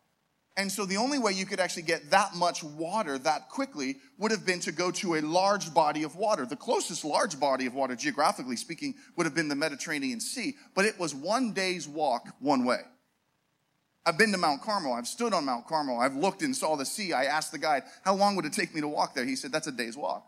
And so the only way you could actually get that much water that quickly would have been to go to a large body of water. The closest large body of water, geographically speaking, would have been the Mediterranean Sea. But it was one day's walk one way. I've been to Mount Carmel. I've stood on Mount Carmel. I've looked and saw the sea. I asked the guide, how long would it take me to walk there? He said, that's a day's walk.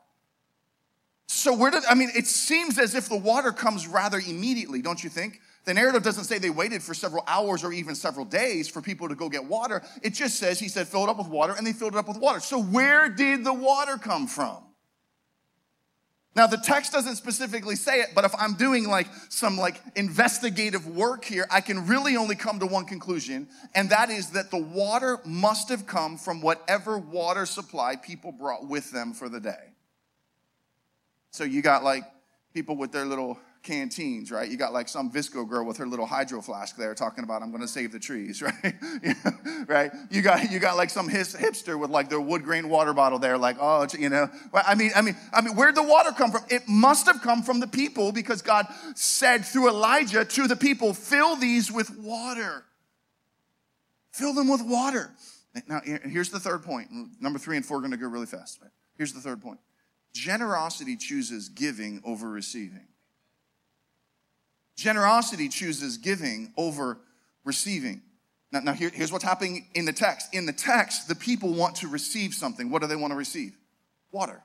So it seems as if the water comes rather immediately, don't you think? The narrative doesn't say they waited for several hours or even several days for people to go get water. It just says, he said, fill it up with water, and they filled it up with water. So where did the water come from? Now, the text doesn't specifically say it, but if I'm doing some investigative work here, I can really only come to one conclusion, and that is that the water must have come from whatever water supply people brought with them for the day. So you got people with their little canteens, right? You got some Visco girl with her little hydro flask there talking about, I'm going to save the trees, right? Right? You got some hipster with their wood grain water bottle there, where'd the water come from? It must have come from the people because God said through Elijah to the people, fill these with water. Fill them with water. Now, here's the third point. Number 3 and 4 are going to go really fast. But here's the third point. Generosity chooses giving over receiving. Generosity chooses giving over receiving. Now here's what's happening in the text. In the text, the people want to receive something. What do they want to receive? Water.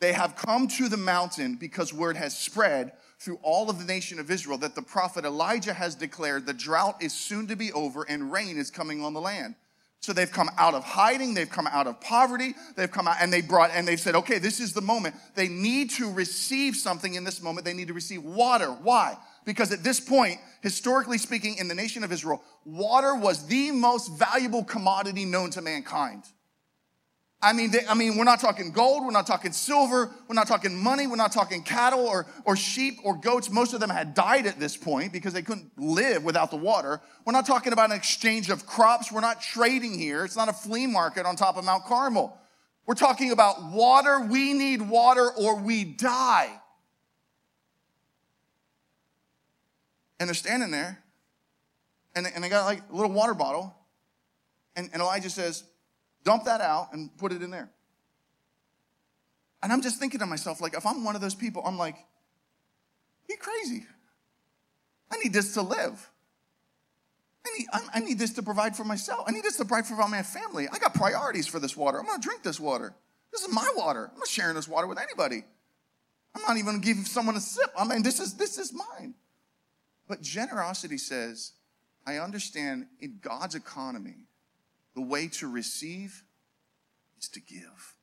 They have come to the mountain because word has spread through all of the nation of Israel that the prophet Elijah has declared the drought is soon to be over and rain is coming on the land. So they've come out of hiding, they've come out of poverty, they've come out and they've said, okay, this is the moment. They need to receive something in this moment. They need to receive water. Why? Because at this point, historically speaking, in the nation of Israel, water was the most valuable commodity known to mankind. We're not talking gold, we're not talking silver, we're not talking money, we're not talking cattle or sheep or goats. Most of them had died at this point because they couldn't live without the water. We're not talking about an exchange of crops. We're not trading here. It's not a flea market on top of Mount Carmel. We're talking about water. We need water or we die. And they're standing there, and they got a little water bottle, and Elijah says, dump that out and put it in there. And I'm just thinking to myself, if I'm one of those people, I'm like, you're crazy. I need this to live. I need this to provide for myself. I need this to provide for my family. I got priorities for this water. I'm going to drink this water. This is my water. I'm not sharing this water with anybody. I'm not even going to give someone a sip. This is mine. But generosity says, I understand in God's economy, the way to receive is to give.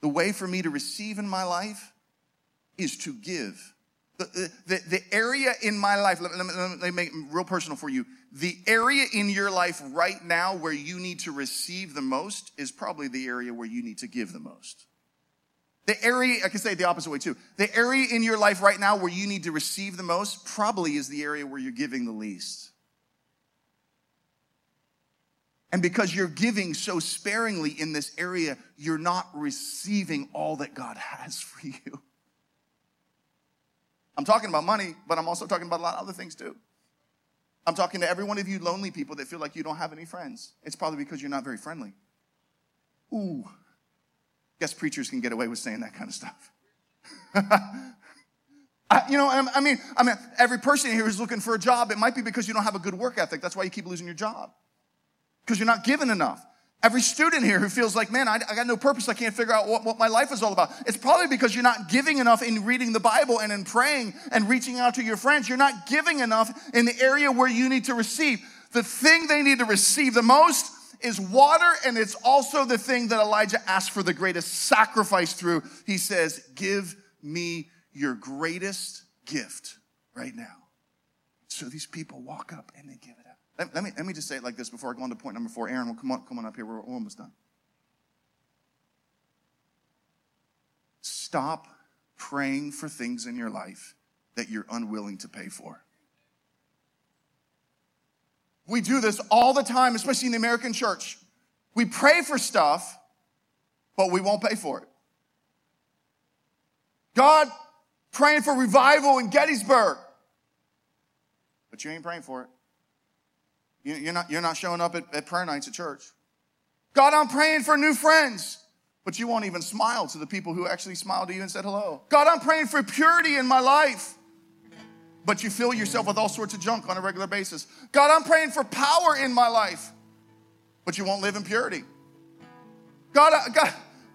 The way for me to receive in my life is to give. The area in my life, let me make it real personal for you. The area in your life right now where you need to receive the most is probably the area where you need to give the most. The area, I can say it the opposite way too. The area in your life right now where you need to receive the most probably is the area where you're giving the least. And because you're giving so sparingly in this area, you're not receiving all that God has for you. I'm talking about money, but I'm also talking about a lot of other things too. I'm talking to every one of you lonely people that feel like you don't have any friends. It's probably because you're not very friendly. Ooh, guess preachers can get away with saying that kind of stuff. I mean, every person here is looking for a job. It might be because you don't have a good work ethic. That's why you keep losing your job, because you're not giving enough. Every student here who feels like, man, I got no purpose. I can't figure out what my life is all about. It's probably because you're not giving enough in reading the Bible and in praying and reaching out to your friends. You're not giving enough in the area where you need to receive. The thing they need to receive the most is water, and it's also the thing that Elijah asked for the greatest sacrifice through. He says, give me your greatest gift right now. So these people walk up and they give it up. Let me just say it like this before I go on to point number 4. Aaron, well, come on up here. We're almost done. Stop praying for things in your life that you're unwilling to pay for. We do this all the time, especially in the American church. We pray for stuff, but we won't pay for it. God, praying for revival in Gettysburg, but you ain't praying for it. You're not showing up at prayer nights at church. God, I'm praying for new friends, but you won't even smile to the people who actually smiled to you and said hello. God, I'm praying for purity in my life, but you fill yourself with all sorts of junk on a regular basis. God, I'm praying for power in my life, but you won't live in purity. God,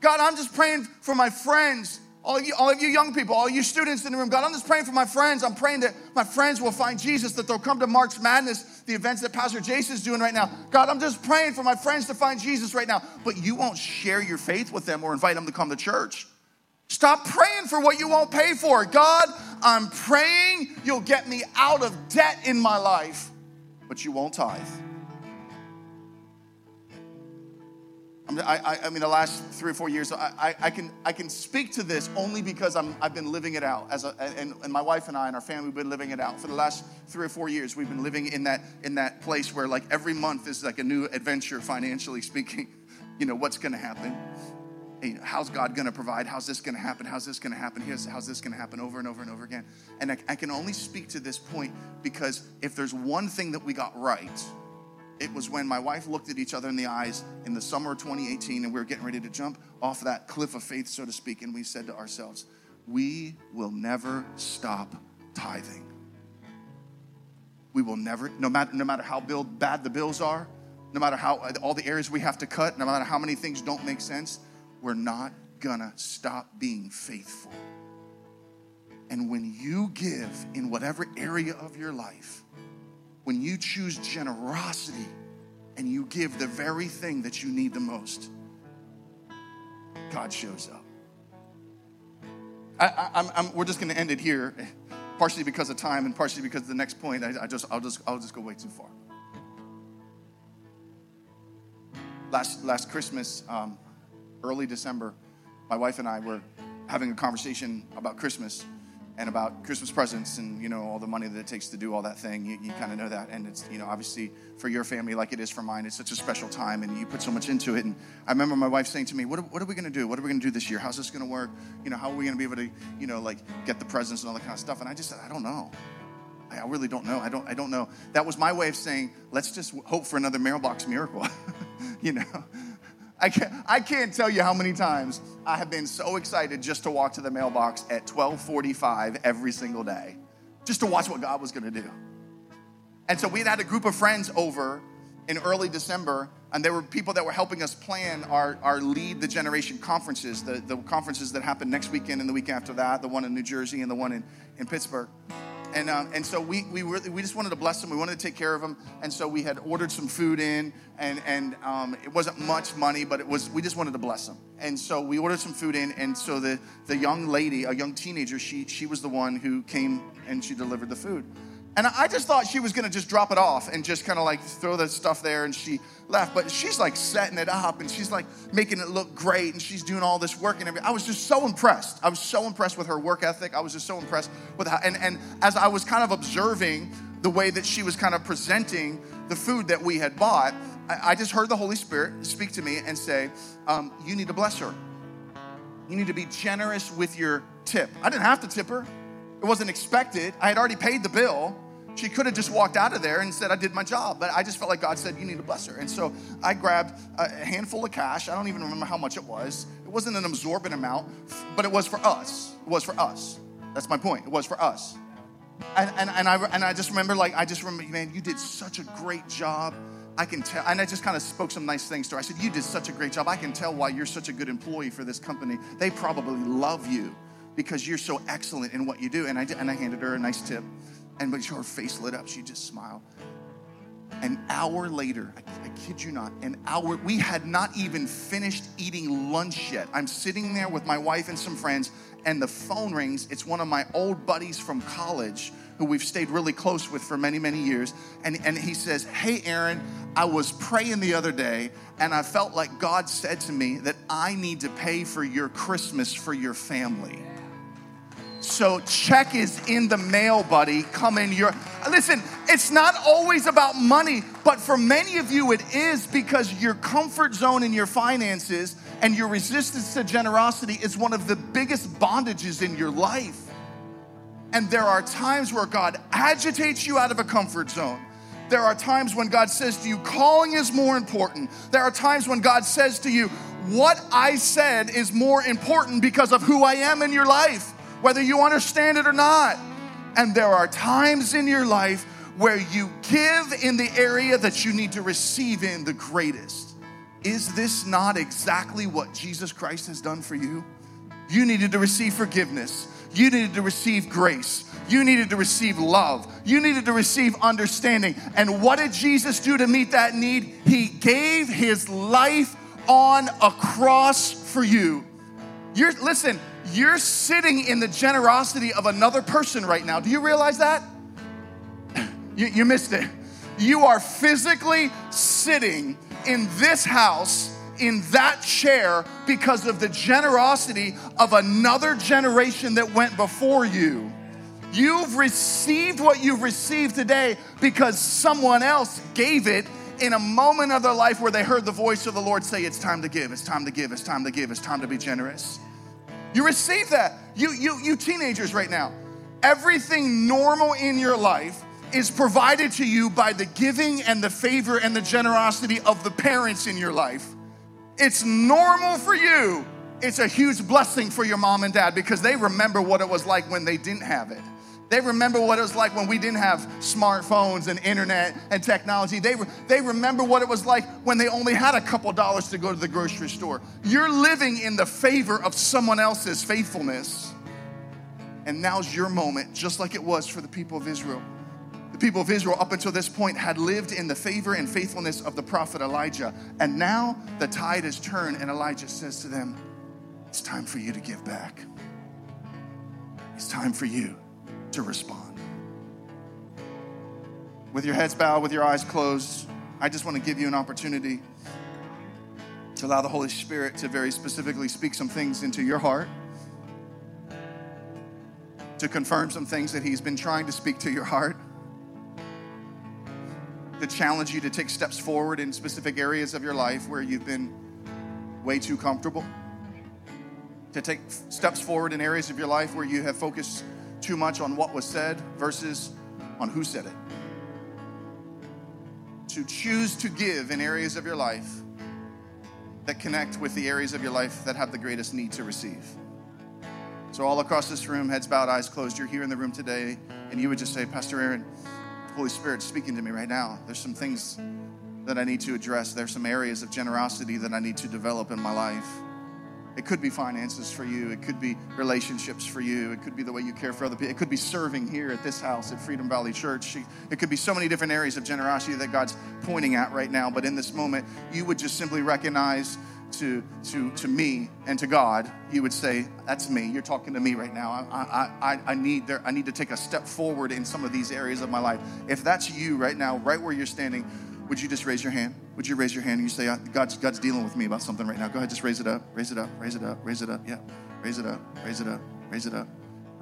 I'm just praying for my friends. All of you young people, all you students in the room, God, I'm just praying for my friends. I'm praying that my friends will find Jesus, that they'll come to March Madness, the events that Pastor Jason's doing right now. God, I'm just praying for my friends to find Jesus right now. But you won't share your faith with them or invite them to come to church. Stop praying for what you won't pay for. God, I'm praying you'll get me out of debt in my life, but you won't tithe. I mean, the last 3 or 4 years, I can speak to this only because I've been living it out and my wife and I and our family have been living it out for the last 3 or 4 years. We've been living in that place where like every month is like a new adventure financially speaking. You know what's going to happen. You know, how's God going to provide? How's this going to happen? How's this going to happen? How's this going to happen over and over and over again? And I can only speak to this point because if there's one thing that we got right, it was when my wife looked at each other in the eyes in the summer of 2018 and we were getting ready to jump off that cliff of faith, so to speak, and we said to ourselves, we will never stop tithing. We will never, no matter how bad the bills are, no matter how all the areas we have to cut, no matter how many things don't make sense, we're not gonna stop being faithful. And when you give in whatever area of your life, when you choose generosity and you give the very thing that you need the most, God shows up. We're just gonna end it here, partially because of time and partially because of the next point. I'll just go way too far. Last Christmas, early December, my wife and I were having a conversation about Christmas and about Christmas presents and, you know, all the money that it takes to do all that thing. You kind of know that. And it's, you know, obviously for your family like it is for mine, it's such a special time and you put so much into it. And I remember my wife saying to me, what are we going to do? What are we going to do this year? How's this going to work? You know, how are we going to be able to, you know, like get the presents and all that kind of stuff? And I just said, I don't know. I really don't know. I don't know. That was my way of saying, let's just hope for another mailbox miracle, you know. I can't tell you how many times I have been so excited just to walk to the mailbox at 12:45 every single day, just to watch what God was going to do. And so we'd had a group of friends over in early December, and there were people that were helping us plan our Lead the Generation conferences, the conferences that happen next weekend and the week after that, the one in New Jersey and the one in Pittsburgh. And so we just wanted to bless them. We wanted to take care of them. And so we had ordered some food in, and it wasn't much money, but it was, we just wanted to bless them. And so we ordered some food in. And so the young lady, a young teenager, she was the one who came and she delivered the food. And I just thought she was going to just drop it off and just kind of like throw the stuff there, and she left. But she's like setting it up, and she's like making it look great, and she's doing all this work and everything. I was just so impressed. I was so impressed with her work ethic. I was just so impressed with how, and as I was kind of observing the way that she was kind of presenting the food that we had bought, I just heard the Holy Spirit speak to me and say, you need to bless her. You need to be generous with your tip. I didn't have to tip her. It wasn't expected. I had already paid the bill. She could have just walked out of there and said, I did my job. But I just felt like God said, you need to bless her. And so I grabbed a handful of cash. I don't even remember how much it was. It wasn't an absorbent amount, but it was for us. It was for us. That's my point. It was for us. And I just remember, like, man, you did such a great job. I can tell. And I just kind of spoke some nice things to her. I said, you did such a great job. I can tell why you're such a good employee for this company. They probably love you because you're so excellent in what you do. And I handed her a nice tip. And but her face lit up. She just smiled. An hour later, I kid you not, an hour, we had not even finished eating lunch yet. I'm sitting there with my wife and some friends, and the phone rings. It's one of my old buddies from college who we've stayed really close with for many, many years. And he says, hey, Aaron, I was praying the other day, and I felt like God said to me that I need to pay for your Christmas for your family. So check is in the mail, buddy. Come in your... Listen, it's not always about money, but for many of you it is, because your comfort zone in your finances and your resistance to generosity is one of the biggest bondages in your life. And there are times where God agitates you out of a comfort zone. There are times when God says to you, calling is more important. There are times when God says to you, what I said is more important because of who I am in your life, whether you understand it or not. And there are times in your life where you give in the area that you need to receive in the greatest. Is this not exactly what Jesus Christ has done for you? You needed to receive forgiveness. You needed to receive grace. You needed to receive love. You needed to receive understanding. And what did Jesus do to meet that need? He gave his life on a cross for you. Listen, you're sitting in the generosity of another person right now. Do you realize that? You missed it. You are physically sitting in this house, in that chair, because of the generosity of another generation that went before you. You've received what you've received today because someone else gave it in a moment of their life where they heard the voice of the Lord say, it's time to give, it's time to give, it's time to give, it's time to be generous. You receive that. You teenagers right now, everything normal in your life is provided to you by the giving and the favor and the generosity of the parents in your life. It's normal for you. It's a huge blessing for your mom and dad because they remember what it was like when they didn't have it. They remember what it was like when we didn't have smartphones and internet and technology. They remember what it was like when they only had a couple dollars to go to the grocery store. You're living in the favor of someone else's faithfulness. And now's your moment, just like it was for the people of Israel. The people of Israel up until this point had lived in the favor and faithfulness of the prophet Elijah. And now the tide has turned, and Elijah says to them, it's time for you to give back. It's time for you to respond. With your heads bowed, with your eyes closed, I just want to give you an opportunity to allow the Holy Spirit to very specifically speak some things into your heart, to confirm some things that he's been trying to speak to your heart, to challenge you to take steps forward in specific areas of your life where you've been way too comfortable, to take steps forward in areas of your life where you have focused too much on what was said versus on who said it. To choose to give in areas of your life that connect with the areas of your life that have the greatest need to receive. So all across this room, heads bowed, eyes closed, you're here in the room today, and you would just say, Pastor Aaron, the Holy Spirit's speaking to me right now. There's some things that I need to address. There's some areas of generosity that I need to develop in my life. It could be finances for you. It could be relationships for you. It could be the way you care for other people. It could be serving here at this house at Freedom Valley Church. It could be so many different areas of generosity that God's pointing at right now. But in this moment, you would just simply recognize to me and to God, you would say, that's me. You're talking to me right now. I need to take a step forward in some of these areas of my life. If that's you right now, right where you're standing, would you just raise your hand? Would you raise your hand and you say, God's dealing with me about something right now. Go ahead, just raise it up, raise it up, raise it up, raise it up. Yeah, raise it up, raise it up, raise it up.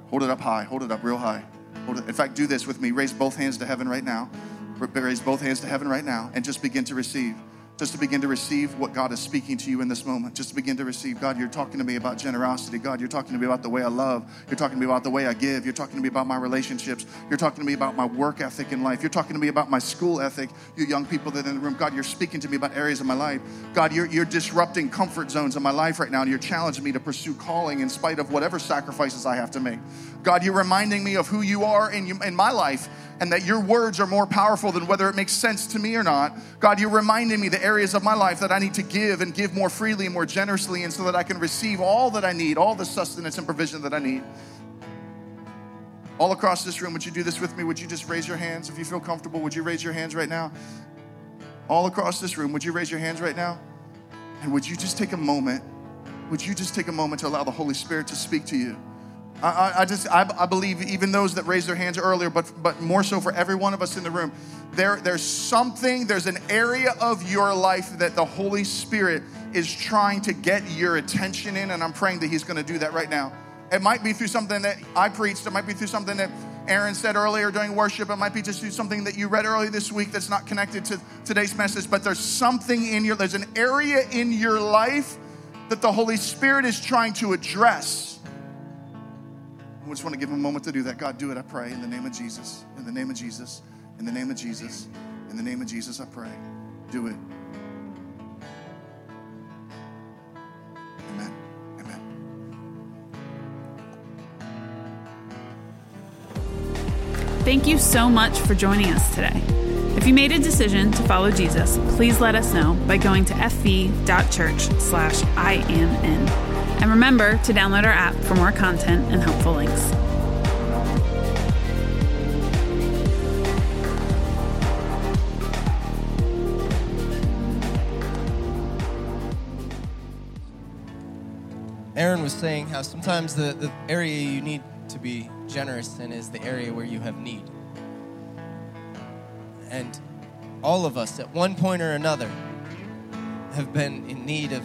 Hold it up high, hold it up real high. Hold it. In fact, do this with me. Raise both hands to heaven right now. Raise both hands to heaven right now and just begin to receive. Just to begin to receive what God is speaking to you in this moment. Just to begin to receive. God, you're talking to me about generosity. God, you're talking to me about the way I love. You're talking to me about the way I give. You're talking to me about my relationships. You're talking to me about my work ethic in life. You're talking to me about my school ethic. You young people that are in the room, God, you're speaking to me about areas of my life. God, you're disrupting comfort zones in my life right now, and you're challenging me to pursue calling in spite of whatever sacrifices I have to make. God, you're reminding me of who you are in my life, and that your words are more powerful than whether it makes sense to me or not. God, you're reminding me the areas of my life that I need to give and give more freely and more generously, and so that I can receive all that I need, all the sustenance and provision that I need. All across this room, would you do this with me? Would you just raise your hands? If you feel comfortable, would you raise your hands right now? All across this room, would you raise your hands right now? And would you just take a moment? Would you just take a moment to allow the Holy Spirit to speak to you? I believe even those that raised their hands earlier, but more so for every one of us in the room, there's an area of your life that the Holy Spirit is trying to get your attention in, and I'm praying that he's going to do that right now. It might be through something that I preached. It might be through something that Aaron said earlier during worship. It might be just through something that you read earlier this week that's not connected to today's message, but there's an area in your life that the Holy Spirit is trying to address. I just want to give him a moment to do that. God, do it, I pray, in the name of Jesus, in the name of Jesus, in the name of Jesus, in the name of Jesus, I pray. Do it. Amen. Amen. Thank you so much for joining us today. If you made a decision to follow Jesus, please let us know by going to fv.church/IMN. And remember to download our app for more content and helpful links. Aaron was saying how sometimes the area you need to be generous in is the area where you have need. And all of us at one point or another have been in need of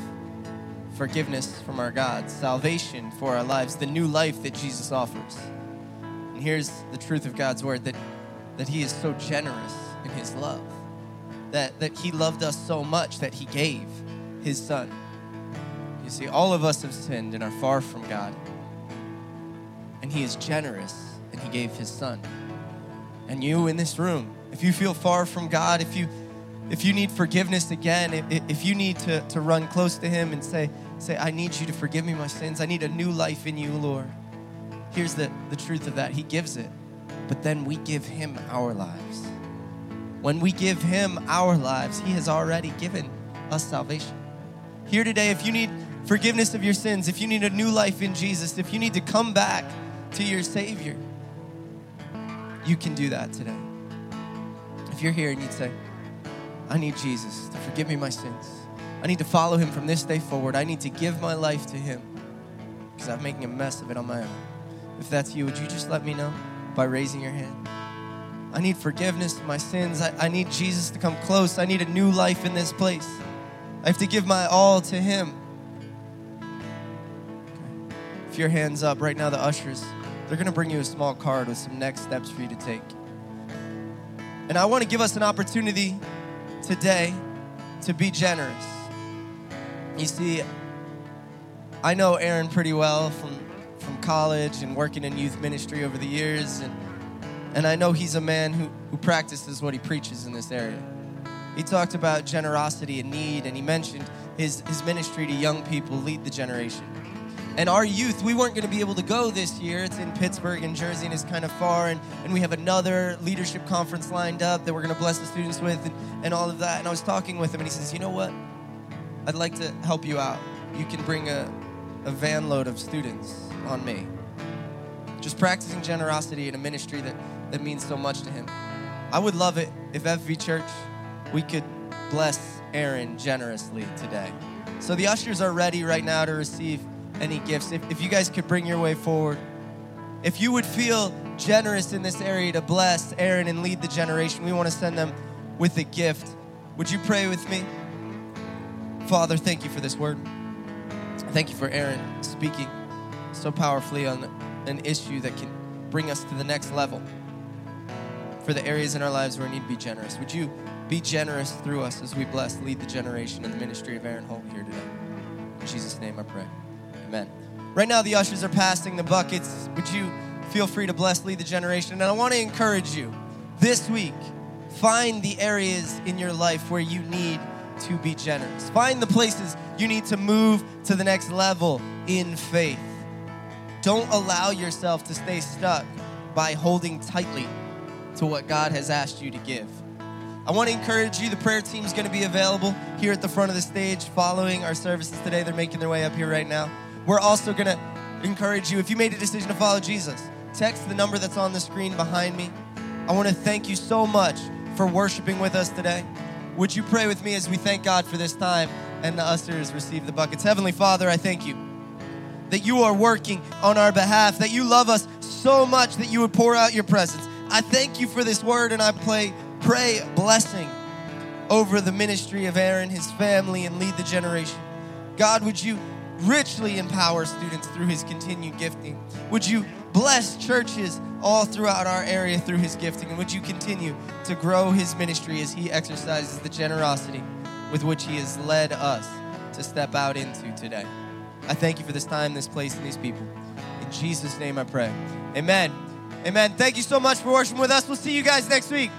forgiveness from our God, salvation for our lives, the new life that Jesus offers. And here's the truth of God's word, that he is so generous in his love, that he loved us so much that he gave his son. You see, all of us have sinned and are far from God. And he is generous, and he gave his son. And you in this room, if you feel far from God, if you need forgiveness again, if you need to run close to him and say, I need you to forgive me my sins. I need a new life in you, Lord. Here's the truth of that. He gives it, but then we give him our lives. When we give him our lives, he has already given us salvation. Here today, if you need forgiveness of your sins, if you need a new life in Jesus, if you need to come back to your Savior, you can do that today. If you're here and you'd say, I need Jesus to forgive me my sins. I need to follow him from this day forward. I need to give my life to him because I'm making a mess of it on my own. If that's you, would you just let me know by raising your hand? I need forgiveness of my sins. I need Jesus to come close. I need a new life in this place. I have to give my all to him. Okay. If your hand's up right now, the ushers, they're going to bring you a small card with some next steps for you to take. And I want to give us an opportunity today to be generous. You see, I know Aaron pretty well from college and working in youth ministry over the years, and I know he's a man who practices what he preaches in this area. He talked about generosity and need, and he mentioned his ministry to young people, Lead the Generation. And our youth, we weren't going to be able to go this year. It's in Pittsburgh and Jersey, and it's kind of far. And we have another leadership conference lined up that we're going to bless the students with and all of that. And I was talking with him, and he says, you know what? I'd like to help you out. You can bring a van load of students on me. Just practicing generosity in a ministry that means so much to him. I would love it if FV Church, we could bless Aaron generously today. So the ushers are ready right now to receive any gifts. If you guys could bring your way forward. If you would feel generous in this area to bless Aaron and Lead the Generation, we want to send them with a gift. Would you pray with me? Father, thank you for this word. Thank you for Aaron speaking so powerfully on an issue that can bring us to the next level, for the areas in our lives where we need to be generous. Would you be generous through us as we bless, Lead the Generation, and the ministry of Aaron Holt here today? In Jesus' name I pray. Amen. Right now, the ushers are passing the buckets. Would you feel free to bless, Lead the Generation? And I want to encourage you this week, find the areas in your life where you need to be generous. Find the places you need to move to the next level in faith. Don't allow yourself to stay stuck by holding tightly to what God has asked you to give. I want to encourage you. The prayer team is going to be available here at the front of the stage following our services today. They're making their way up here right now. We're also going to encourage you, if you made a decision to follow Jesus, text the number that's on the screen behind me. I want to thank you so much for worshiping with us today. Would you pray with me as we thank God for this time and the ushers receive the buckets? Heavenly Father, I thank you that you are working on our behalf, that you love us so much that you would pour out your presence. I thank you for this word, and I pray blessing over the ministry of Aaron, his family, and Lead the Generation. God, would you richly empower students through his continued gifting? Would you bless churches all throughout our area through his gifting? And would you continue to grow his ministry as he exercises the generosity with which he has led us to step out into today? I thank you for this time, this place, and these people. In Jesus' name I pray. Amen. Amen. Thank you so much for worshiping with us. We'll see you guys next week.